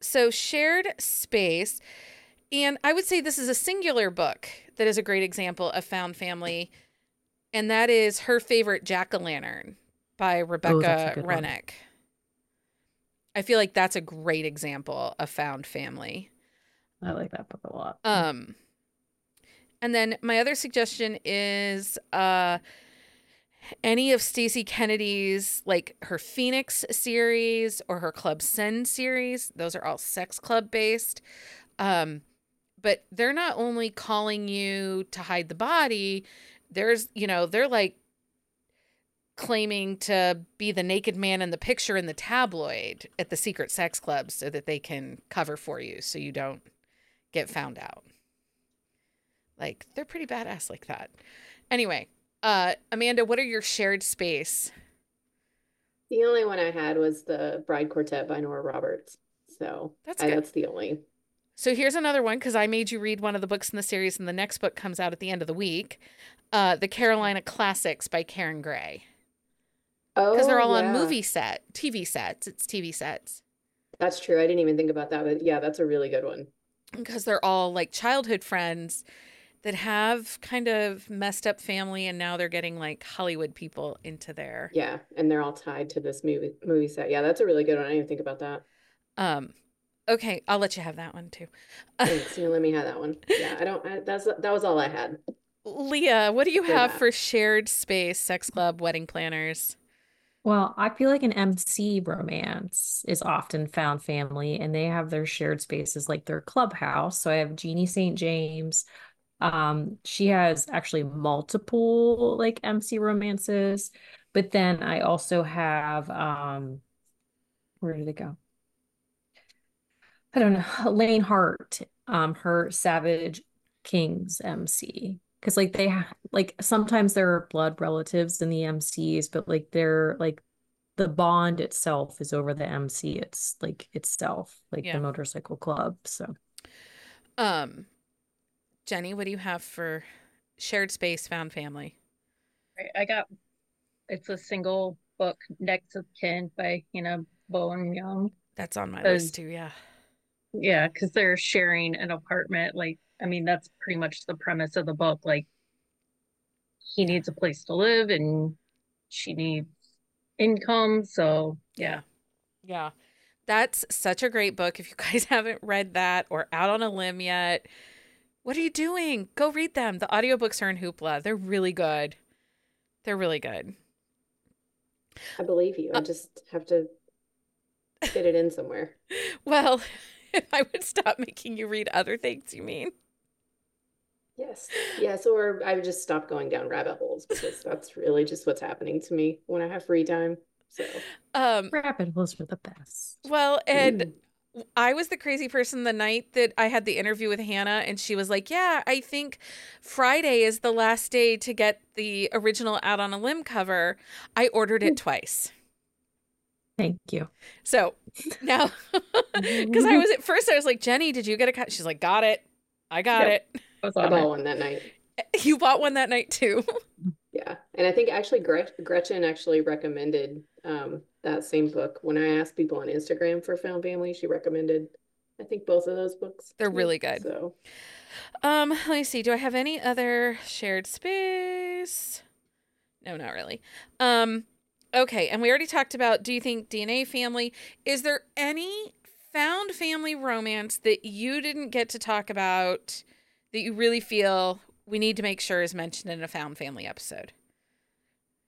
So shared space. And I would say this is a singular book that is a great example of found family. And that is Her Favorite Jack-O-Lantern by Rebecca Rennick. One. I feel like that's a great example of found family. I like that book a lot. And then my other suggestion is any of Stacey Kennedy's, like her Phoenix series or her Club Sen series. Those are all sex club based. But they're not only calling you to hide the body. There's, they're like claiming to be the naked man in the picture in the tabloid at the secret sex clubs so that they can cover for you so you don't get found out. Like, they're pretty badass like that. Anyway, Amanda, what are your shared space? The only one I had was the Bride Quartet by Nora Roberts. So that's the only. So here's another one, because I made you read one of the books in the series and the next book comes out at the end of the week. The Carolina Classics by Karen Gray. Because they're all on TV sets. It's TV sets. That's true. I didn't even think about that. But yeah, that's a really good one. Because they're all like childhood friends that have kind of messed up family. And now they're getting like Hollywood people into their. Yeah. And they're all tied to this movie set. Yeah, that's a really good one. I didn't even think about that. Okay. I'll let you have that one too. Thanks. You let me have that one. Yeah. That was all I had. Leah, what do you have for shared space, sex club, wedding planners? Well, I feel like an MC romance is often found family, and they have their shared spaces like their clubhouse. So I have Jeannie St. James. She has actually multiple like MC romances, but then I also have, where did it go? I don't know. Elaine Hart, her Savage King's MC. Because, like, they sometimes there are blood relatives in the MCs, but, like, they're, like, the bond itself is over the MC. It's, like, itself, like, yeah, the motorcycle club, so. Jenny, what do you have for shared space, found family? I got, it's a single book, Next of Kin by Hannah Bowen Young. That's on my list, too, yeah. Yeah, because they're sharing an apartment, like, I mean, that's pretty much the premise of the book. Like, he needs a place to live and she needs income. So, yeah. Yeah. That's such a great book. If you guys haven't read that or Out on a Limb yet, what are you doing? Go read them. The audiobooks are in Hoopla. They're really good. They're really good. I believe you. I just have to fit it in somewhere. Well, if I would stop making you read other things, you mean? Yes, or I would just stop going down rabbit holes, because that's really just what's happening to me when I have free time. So rabbit holes are the best. Well, and I was the crazy person the night that I had the interview with Hannah, and she was like, yeah, I think Friday is the last day to get the original Out on a Limb cover. I ordered it twice. Thank you. So now, because I was like, Jenny, did you get a cut? She's like, got it. I got it. I bought one that night. You bought one that night too. Yeah. And I think actually Gretchen actually recommended that same book. When I asked people on Instagram for found family, she recommended, I think, both of those books. They're really good. So, let me see. Do I have any other shared space? No, not really. Okay, and we already talked about, do you think DNA family? Is there any found family romance that you didn't get to talk about that you really feel we need to make sure is mentioned in a found family episode?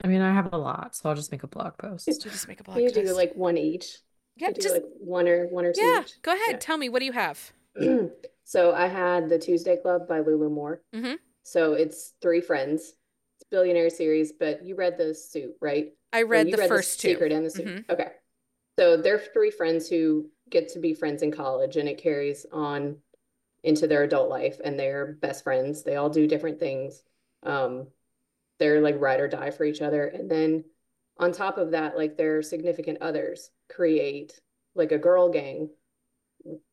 I mean, I have a lot, so I'll just make a blog post. You do like one each. Yeah, just like one or two. Yeah, each. Go ahead. Yeah. Tell me, what do you have? So I had The Tuesday Club by Lulu Moore. Mm-hmm. So it's three friends. It's a billionaire series, but you read The Suit, right? I read the first two. Secret and The Suit. Mm-hmm. Okay. So they're three friends who get to be friends in college, and it carries on into their adult life, and they're best friends. They all do different things. They're like ride or die for each other. And then on top of that, like, their significant others create like a girl gang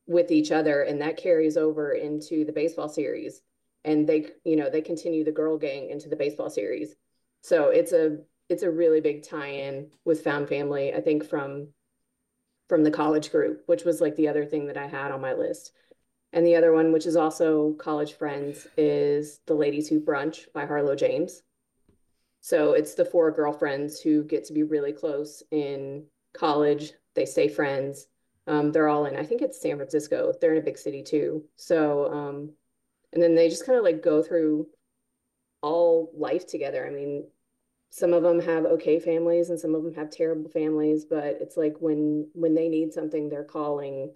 with each other, and that carries over into the baseball series. And they continue the girl gang into the baseball series. So it's a really big tie-in with found family, I think, from the college group, which was like the other thing that I had on my list. And the other one, which is also college friends, is The Ladies Who Brunch by Harlow James. So it's the four girlfriends who get to be really close in college. They stay friends. They're all in, I think it's San Francisco. They're in a big city too. So, and then they just kind of like go through all life together. I mean, some of them have okay families and some of them have terrible families, but it's like when they need something, they're calling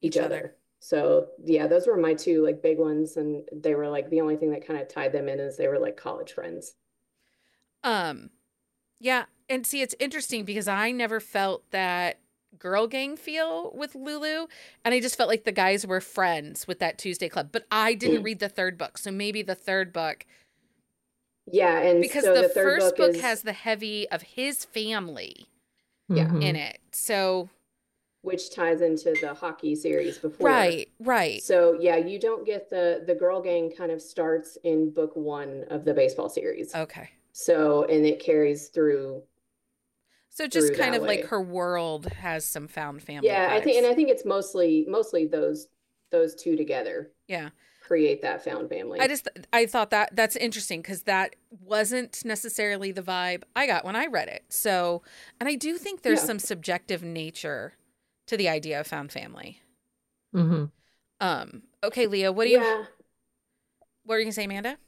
each other. So yeah, those were my two like big ones. And they were like, the only thing that kind of tied them in is they were like college friends. Yeah. And see, it's interesting because I never felt that girl gang feel with Lulu. And I just felt like the guys were friends with that Tuesday Club, but I didn't read the third book. So maybe the third book. Yeah, and because so the third first book has the heavy of his family in it, so which ties into the hockey series before, right. So yeah, you don't get the girl gang kind of starts in book one of the baseball series. Okay, so and it carries through. So just through kind of way. Like her world has some found family. Yeah, vibes. I think it's mostly those two together. Yeah. Create that found family. I thought that's interesting because that wasn't necessarily the vibe I got when I read it. So, and I do think there's some subjective nature to the idea of found family. Mm-hmm. Okay, Leah, what do you? Yeah. What are you gonna say, Amanda?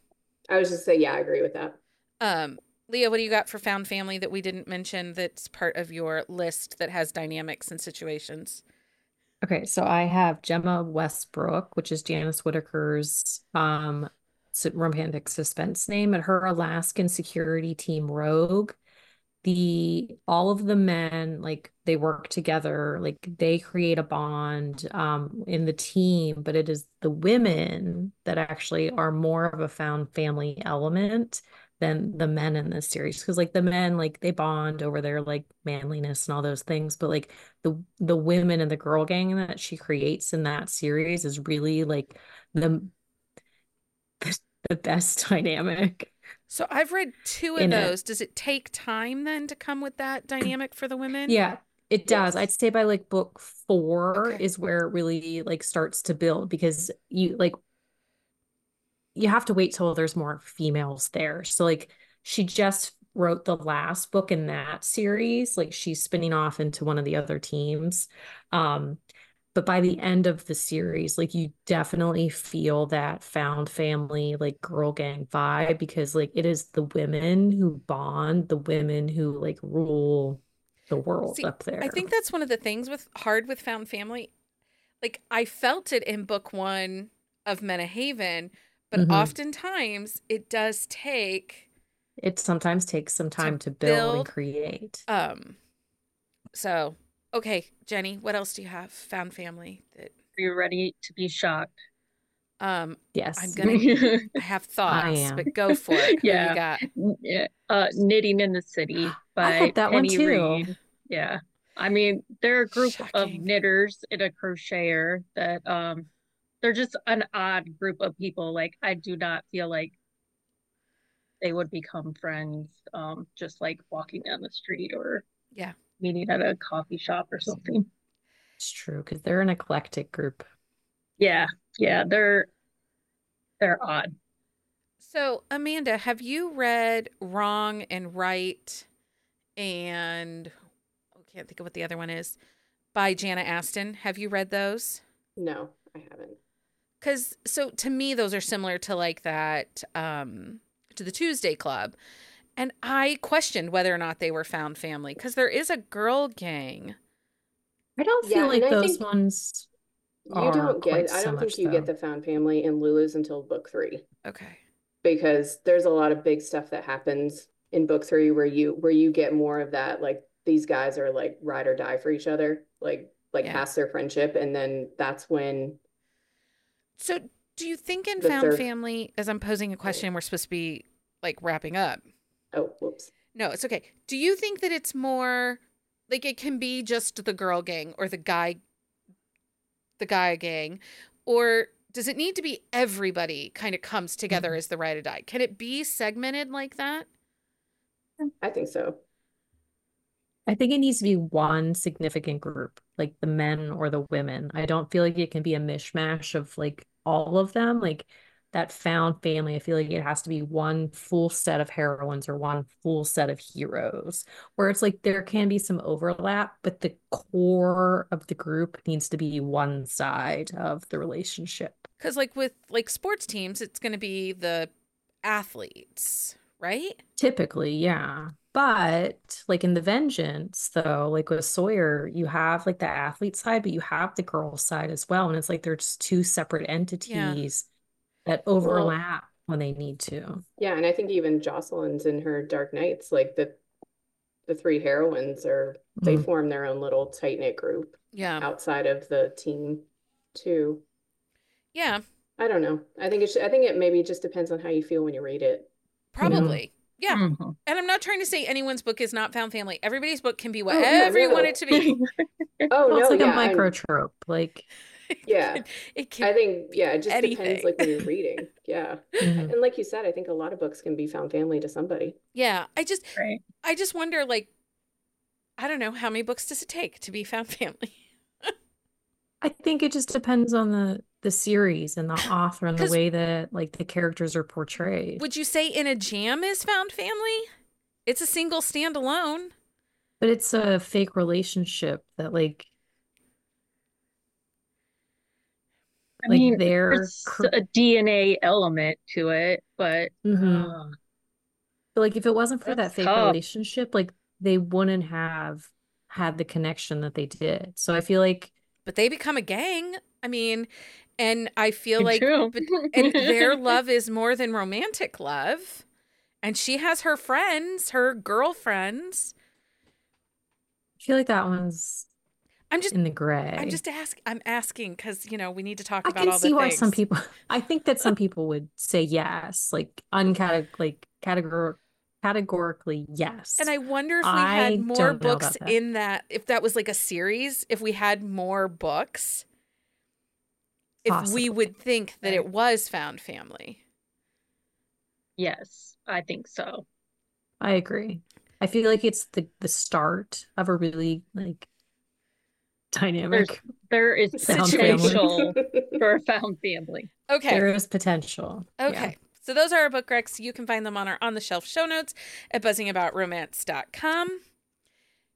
I was just saying, I agree with that. Leah, what do you got for found family that we didn't mention? That's part of your list that has dynamics and situations. Okay, so I have Gemma Westbrook, which is Janice Whitaker's romantic suspense name, and her Alaskan security team Rogue all of the men, like, they work together, like they create a bond in the team, but it is the women that actually are more of a found family element than the men in this series. Because like the men, like they bond over their like manliness and all those things, but like the women and the girl gang that she creates in that series is really like the best dynamic. So I've read two of those. Does it take time then to come with that dynamic for the women? Yeah, it does. I'd say by like book 4 is where it really like starts to build, because you have to wait till there's more females there. So like she just wrote the last book in that series. Like she's spinning off into one of the other teams. But by the end of the series, like you definitely feel that found family, like girl gang vibe, because like it is the women who bond, the women who like rule the world up there. I think that's one of the things with found family. Like I felt it in book 1 of Men of Haven, but oftentimes it does take. It sometimes takes some time to build and create. So. Okay, Jenny, what else do you have? Found family. Are you ready to be shocked? Yes. I'm going to have thoughts, but go for it. Yeah. What do you got? Knitting in the City by I had that Penny one too. Reed. Yeah. I mean, they're a group of knitters and a crocheter that they're just an odd group of people. Like, I do not feel like they would become friends just like walking down the street or... Yeah. meeting at a coffee shop or something. It's true, because they're an eclectic group. Yeah, they're odd. So, Amanda, have you read Wrong and Right and I can't think of what the other one is, by Jana Aston? Have you read those? No, I haven't. So to me, those are similar to like that, to the Tuesday Club. And I questioned whether or not they were found family, because there is a girl gang. I don't feel like those ones are. I don't think you get the found family in Lulu's until book 3. Okay. Because there's a lot of big stuff that happens in book 3 where you get more of that, like these guys are like ride or die for each other, like past their friendship, and then that's when. So do you think in found family, as I'm posing a question, we're supposed to be like wrapping up? Oh, whoops. No, it's okay. Do you think that it's more like it can be just the girl gang or the guy gang, or does it need to be everybody kind of comes together as the ride or die? Can it be segmented like that? I think so. I think it needs to be one significant group, like the men or the women. I don't feel like it can be a mishmash of like all of them. Like that found family, I feel like it has to be one full set of heroines or one full set of heroes, where it's like there can be some overlap, but the core of the group needs to be one side of the relationship. Because like with like sports teams, it's going to be the athletes, right? Typically, yeah. But like in The Vengeance, though, like with Sawyer, you have like the athlete side, but you have the girl side as well. And it's like they're just two separate entities. Yeah. That overlap when they need to. Yeah, and I think even Jocelyn's in her Dark Knights, like the three heroines they form their own little tight-knit group. Yeah. Outside of the team too. Yeah. I don't know. I think it maybe just depends on how you feel when you read it. Probably. You know? Yeah. Mm-hmm. And I'm not trying to say anyone's book is not found family. Everybody's book can be whatever you want it to be. It's like a micro trope. Like it can, I think it just depends like when you're reading. Yeah. Mm-hmm. And like you said, I think a lot of books can be found family to somebody. Yeah. I just wonder, like, I don't know, how many books does it take to be found family? I think it just depends on the series and the author and the way that like the characters are portrayed. Would you say In a Jam is found family? It's a single standalone. But it's a fake relationship that like I mean, there's a DNA element to it, but... Mm-hmm. But, like, if it wasn't for that fake relationship, like, they wouldn't have had the connection that they did. So I feel like... But they become a gang. I mean, and I feel like... True. But, and their love is more than romantic love. And she has her friends, her girlfriends. I feel like that one's in the gray. I'm asking because, you know, we need to talk about all the things. I can see why some people, I think that some people would say yes, like categorically yes. And I wonder if we had more books in that, if that was like a series, if we had more books, if we would think that it was found family. Yes, I think so. I agree. I feel like it's the start of a really like dynamic. There is potential for a found family. Okay. There is potential. Okay. Yeah. So those are our book recs. You can find them on our on the shelf show notes at buzzingaboutromance.com.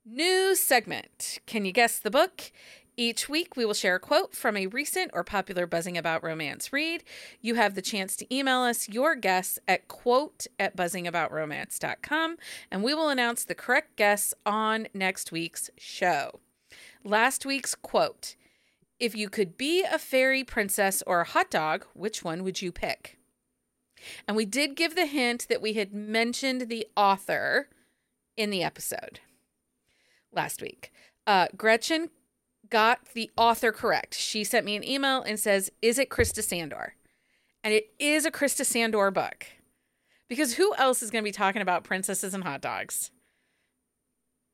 New segment. Can you guess the book? Each week, we will share a quote from a recent or popular Buzzing About Romance read. You have the chance to email us your guess at quote@buzzingaboutromance.com, and we will announce the correct guess on next week's show. Last week's quote, if you could be a fairy princess or a hot dog, which one would you pick? And we did give the hint that we had mentioned the author in the episode last week. Gretchen got the author correct. She sent me an email and says, is it Krista Sandor? And it is a Krista Sandor book. Because who else is going to be talking about princesses and hot dogs?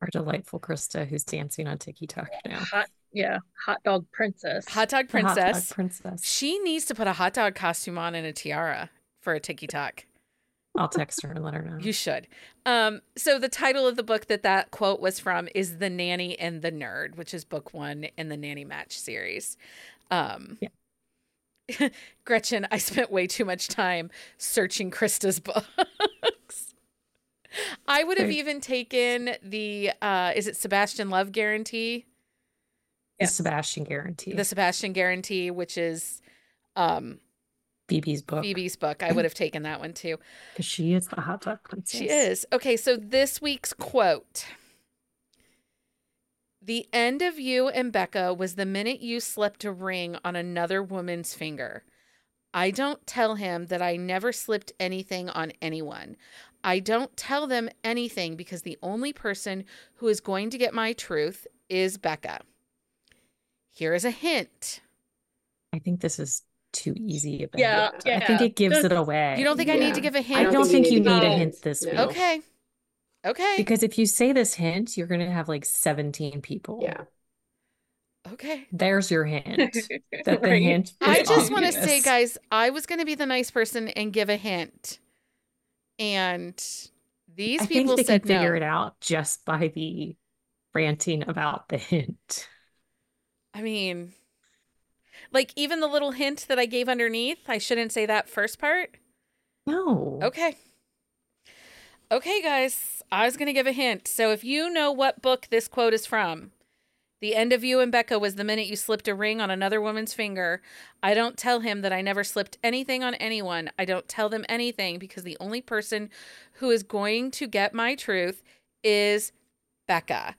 Our delightful Krista, who's dancing on TikTok now. Hot dog princess. She needs to put a hot dog costume on and a tiara for a TikTok. I'll text her and let her know. You should. So the title of the book that quote was from is The Nanny and the Nerd, which is book one in the Nanny Match series. Yeah. Gretchen, I spent way too much time searching Krista's books. I would have even taken the, is it Sebastian Love Guarantee? Yes. The Sebastian Guarantee, which is... Phoebe's book. I would have taken that one too. Because she is the hot dog princess. She is. Okay, so this week's quote. The end of you and Becca was the minute you slipped a ring on another woman's finger. I don't tell him that I never slipped anything on anyone. I don't tell them anything because the only person who is going to get my truth is Becca. Here is a hint. I think this is too easy about it. Yeah. I think it gives it away. You don't think I need to give a hint? I don't think you need a hint this week. Okay. Because if you say this hint, you're going to have like 17 people. Yeah. Okay. There's your hint. That the hint. I just want to say, guys, I was going to be the nice person and give a hint, and these people said no. I think they can figure it out just by the ranting about the hint. I mean. Like, even the little hint that I gave underneath, I shouldn't say that first part? No. Okay. Okay, guys. I was going to give a hint. So if you know what book this quote is from, the end of you and Becca was the minute you slipped a ring on another woman's finger. I don't tell him that I never slipped anything on anyone. I don't tell them anything because the only person who is going to get my truth is Becca.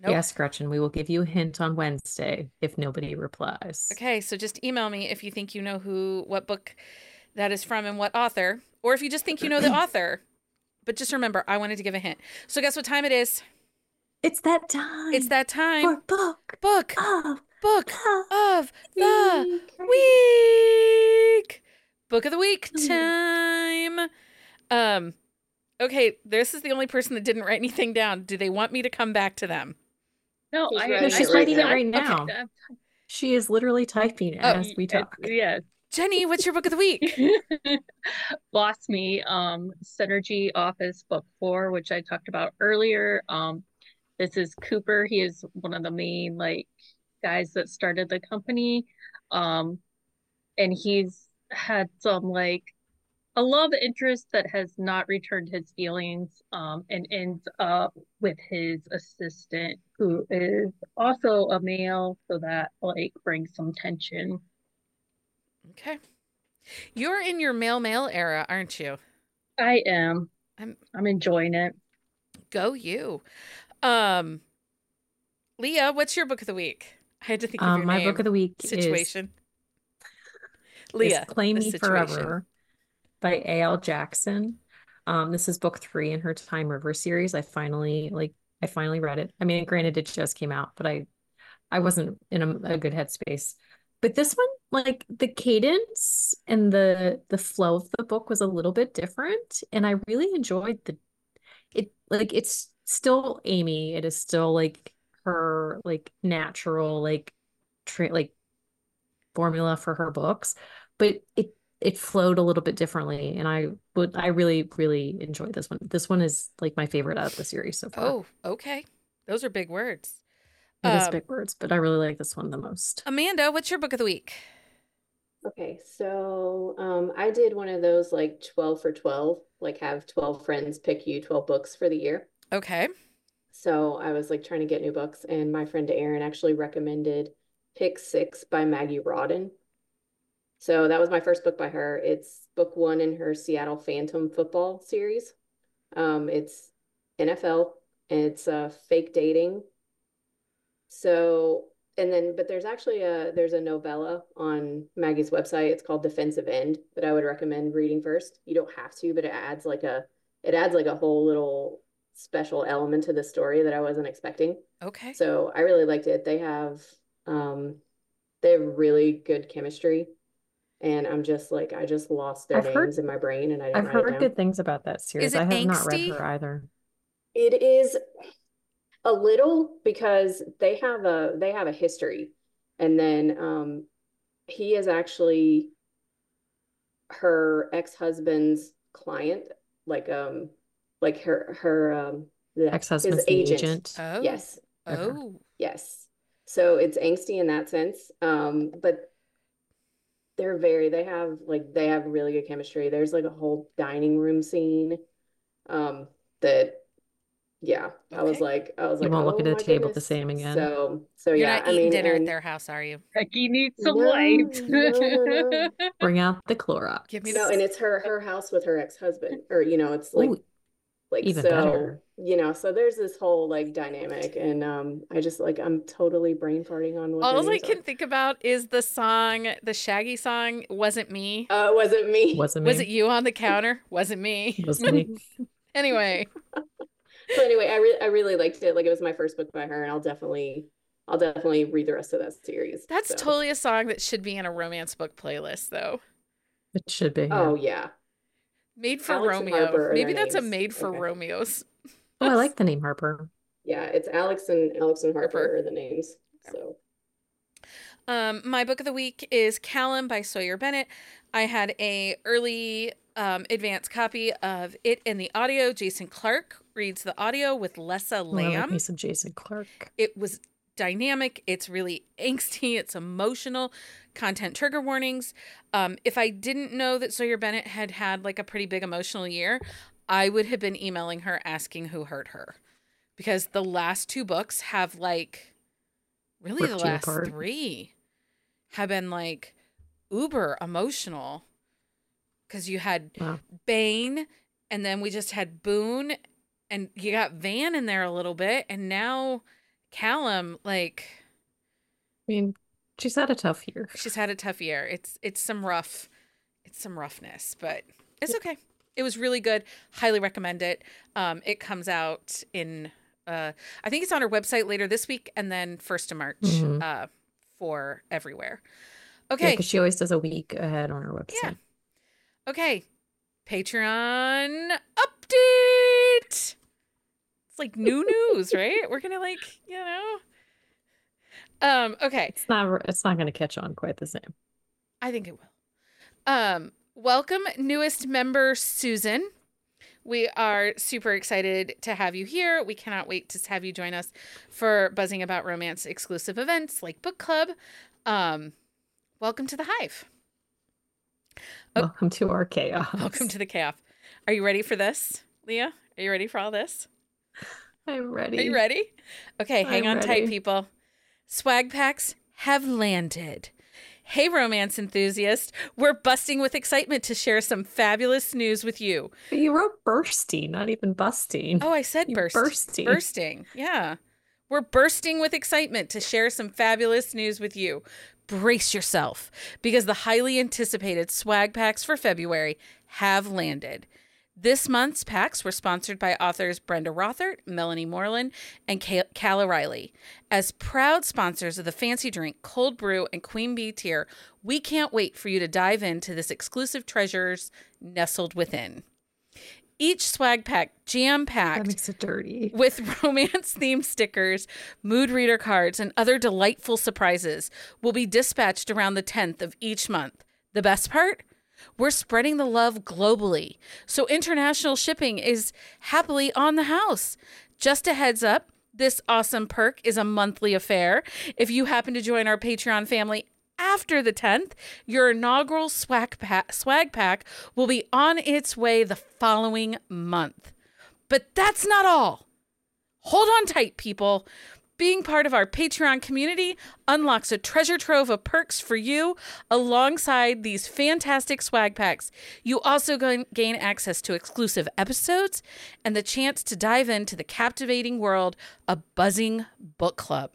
Nope. Yes, Gretchen, we will give you a hint on Wednesday if nobody replies. Okay, so just email me if you think you know what book that is from and what author, or if you just think you know the author. But just remember, I wanted to give a hint. So guess what time it is? It's that time. It's that time. For Book of the Week. Book of the Week time. Okay, this is the only person that didn't write anything down. Do they want me to come back to them? No, she's writing it right now. Okay. She is literally typing as we talk. Yeah. Jenny, what's your book of the week? Lost me. Synergy Office Book 4, which I talked about earlier. This is Cooper. He is one of the main guys that started the company. And he's had some a love interest that has not returned his feelings and ends up with his assistant, who is also a male, so that brings some tension. Okay. You're in your male era, aren't you? I am. I'm enjoying it. Go you. Leah, what's your book of the week? I had to think of your name. My book of the week is Leah. Claim Me Forever by A.L. Jackson. This is book 3 in her Time River series. I finally read it. I mean, granted, it just came out, but I wasn't in a good headspace. But this one, like the cadence and the flow of the book was a little bit different. And I really enjoyed it's still Amy. It is still like her like natural, like formula for her books, but it flowed a little bit differently. And I really, really enjoyed this one. This one is like my favorite out of the series so far. Oh, okay. Those are big words. It is big words, but I really like this one the most. Amanda, what's your book of the week? Okay, so I did one of those like 12 for 12, like have 12 friends pick you 12 books for the year. Okay. So I was like trying to get new books, and my friend Erin actually recommended Pick 6 by Maggie Rodden. So that was my first book by her. It's book 1 in her Seattle Phantom football series. It's NFL, and it's fake dating. So, and then, but there's actually there's a novella on Maggie's website. It's called Defensive End that I would recommend reading first. You don't have to, but it adds like a whole little special element to the story that I wasn't expecting. Okay. So I really liked it. They have really good chemistry, and I'm just like, I just lost their names in my brain, and I didn't write it down. I've heard good things about that series. Is it angsty? I have not read her either. It is a little, because they have a history, and then he is actually her ex-husband's client, like her ex-husband's agent. Oh. Yes. Oh. Yes. So it's angsty in that sense, but they have really good chemistry. There's like a whole dining room scene that. Yeah, okay. I was like, you won't look at the table the same again. So you're yeah, not eating dinner at their house, are you? Becky needs some light. No. Bring out the Clorox. Give me no, and it's her house with her ex-husband, or you know, it's like, ooh, like even so, better. You know, so there's this whole like dynamic, and I just like I'm totally brain farting on what. All I can think about is the song, the Shaggy song, "Wasn't Me." Wasn't me. Wasn't me. Was it you on the counter? Wasn't me. Wasn't me. Anyway. So anyway, I really liked it. Like it was my first book by her, and I'll definitely read the rest of that series. That's so. Totally a song that should be in a romance book playlist, though. It should be. Yeah. Oh yeah, Made for Alex Romeo. Maybe that's names. A Made for okay. Romeos. Oh, I like the name Harper. Yeah, it's Alex and Harper are the names. So, my book of the week is Callum by Sawyer Bennett. I had a early advanced copy of it in the audio. Jason Clark reads the audio with Lessa Lamb. I like me some Jason Clark. It was dynamic. It's really angsty. It's emotional. Content trigger warnings. If I didn't know that Sawyer Bennett had like a pretty big emotional year, I would have been emailing her asking who hurt her, because the last 2 books have like really ripped the last apart. 3 have been like uber emotional. Because you had wow. Bane, and then we just had Boone, and you got Van in there a little bit, and now Callum, like... I mean, she's had a tough year. It's some roughness, but it's okay. It was really good. Highly recommend it. It comes out in... I think it's on her website later this week, and then 1st of March mm-hmm. For everywhere. Okay. Because she always does a week ahead on her website. Yeah. Okay, Patreon update. It's like new news, right? We're gonna like, you know. Okay. It's not gonna catch on quite the same. I think it will. Welcome, newest member Susan. We are super excited to have you here. We cannot wait to have you join us for Buzzing About Romance exclusive events like book club. Welcome to the Hive. Oh. Welcome to our chaos. Welcome to the chaos. Are you ready for this, Leah? Are you ready for all this? I'm ready. Are you ready? Okay, hang on tight, people. Swag packs have landed. Hey, romance enthusiast. We're busting with excitement to share some fabulous news with you. But you wrote bursting, not even busting. Oh, I said bursting. Bursting, yeah. We're bursting with excitement to share some fabulous news with you. brace yourself, because the highly anticipated swag packs for February have landed. This month's packs were sponsored by authors Brenda Rothart, Melanie Moreland, and Calla Riley. As proud sponsors of the Fancy Drink, Cold Brew, and Queen Bee tier, we can't wait for you to dive into this exclusive treasures nestled within. Each swag pack jam-packed with romance-themed stickers, mood reader cards, and other delightful surprises will be dispatched around the 10th of each month. The best part? We're spreading the love globally, so international shipping is happily on the house. Just a heads up, this awesome perk is a monthly affair. If you happen to join our Patreon family after the 10th, your inaugural swag pack will be on its way the following month. But that's not all. Hold on tight, people. Being part of our Patreon community unlocks a treasure trove of perks for you alongside these fantastic swag packs. You also gain access to exclusive episodes and the chance to dive into the captivating world of Buzzing Book Club.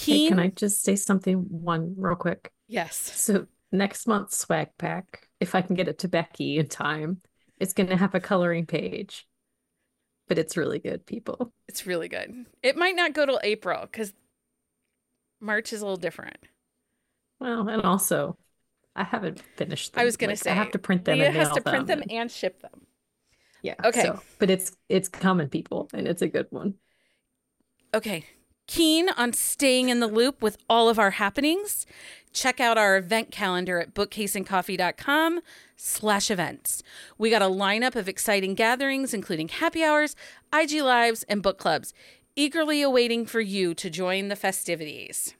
Hey, can I just say one real quick? Yes. So next month's swag pack, if I can get it to Becky in time, it's going to have a coloring page. But it's really good, people. It's really good. It might not go till April because March is a little different. Well, and also, I haven't finished them. I was going to say. I have to print them and mail them. It has to print them and ship them. Yeah. Okay. So, but it's common, people, and it's a good one. Okay. Keen on staying in the loop with all of our happenings? Check out our event calendar at bookcaseandcoffee.com/events. We got a lineup of exciting gatherings, including happy hours, IG lives, and book clubs, eagerly awaiting for you to join the festivities.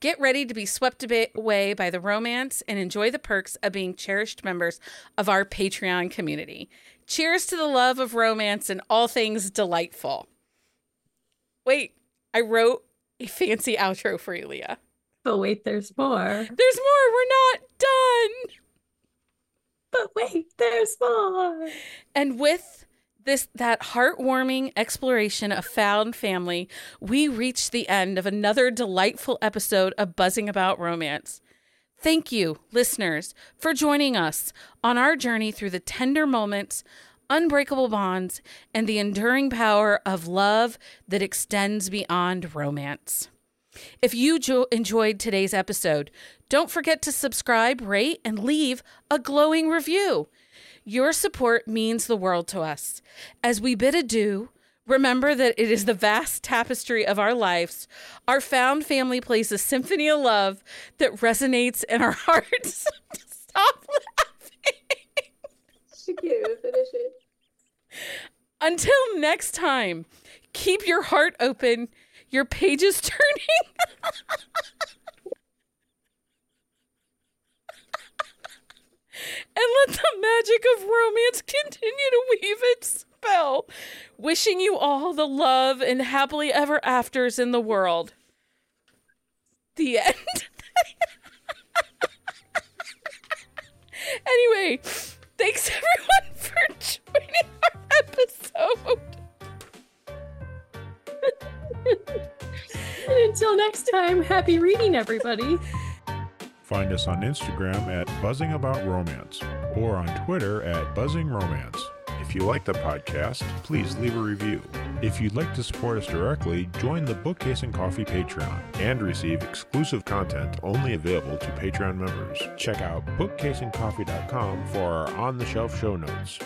Get ready to be swept away by the romance and enjoy the perks of being cherished members of our Patreon community. Cheers to the love of romance and all things delightful. Wait, I wrote a fancy outro for you, Leah. But wait, there's more. There's more. We're not done. But wait, there's more. And with that heartwarming exploration of found family, we reach the end of another delightful episode of Buzzing About Romance. Thank you, listeners, for joining us on our journey through the tender moments, unbreakable bonds, and the enduring power of love that extends beyond romance. If you enjoyed today's episode, don't forget to subscribe, rate, and leave a glowing review. Your support means the world to us. As we bid adieu, remember that it is the vast tapestry of our lives, our found family plays a symphony of love that resonates in our hearts. Stop laughing. She can't finish it. Until next time, keep your heart open. Your page is turning. And let the magic of romance continue to weave its spell. Wishing you all the love and happily ever afters in the world. The end. Anyway, thanks everyone for joining our episode. And until next time, happy reading, everybody. Find us on Instagram at Buzzing About Romance or on Twitter at Buzzing Romance. If you like the podcast, please leave a review. If you'd like to support us directly, join the Bookcase and Coffee Patreon and receive exclusive content only available to Patreon members. Check out bookcaseandcoffee.com for our on-the-shelf show notes.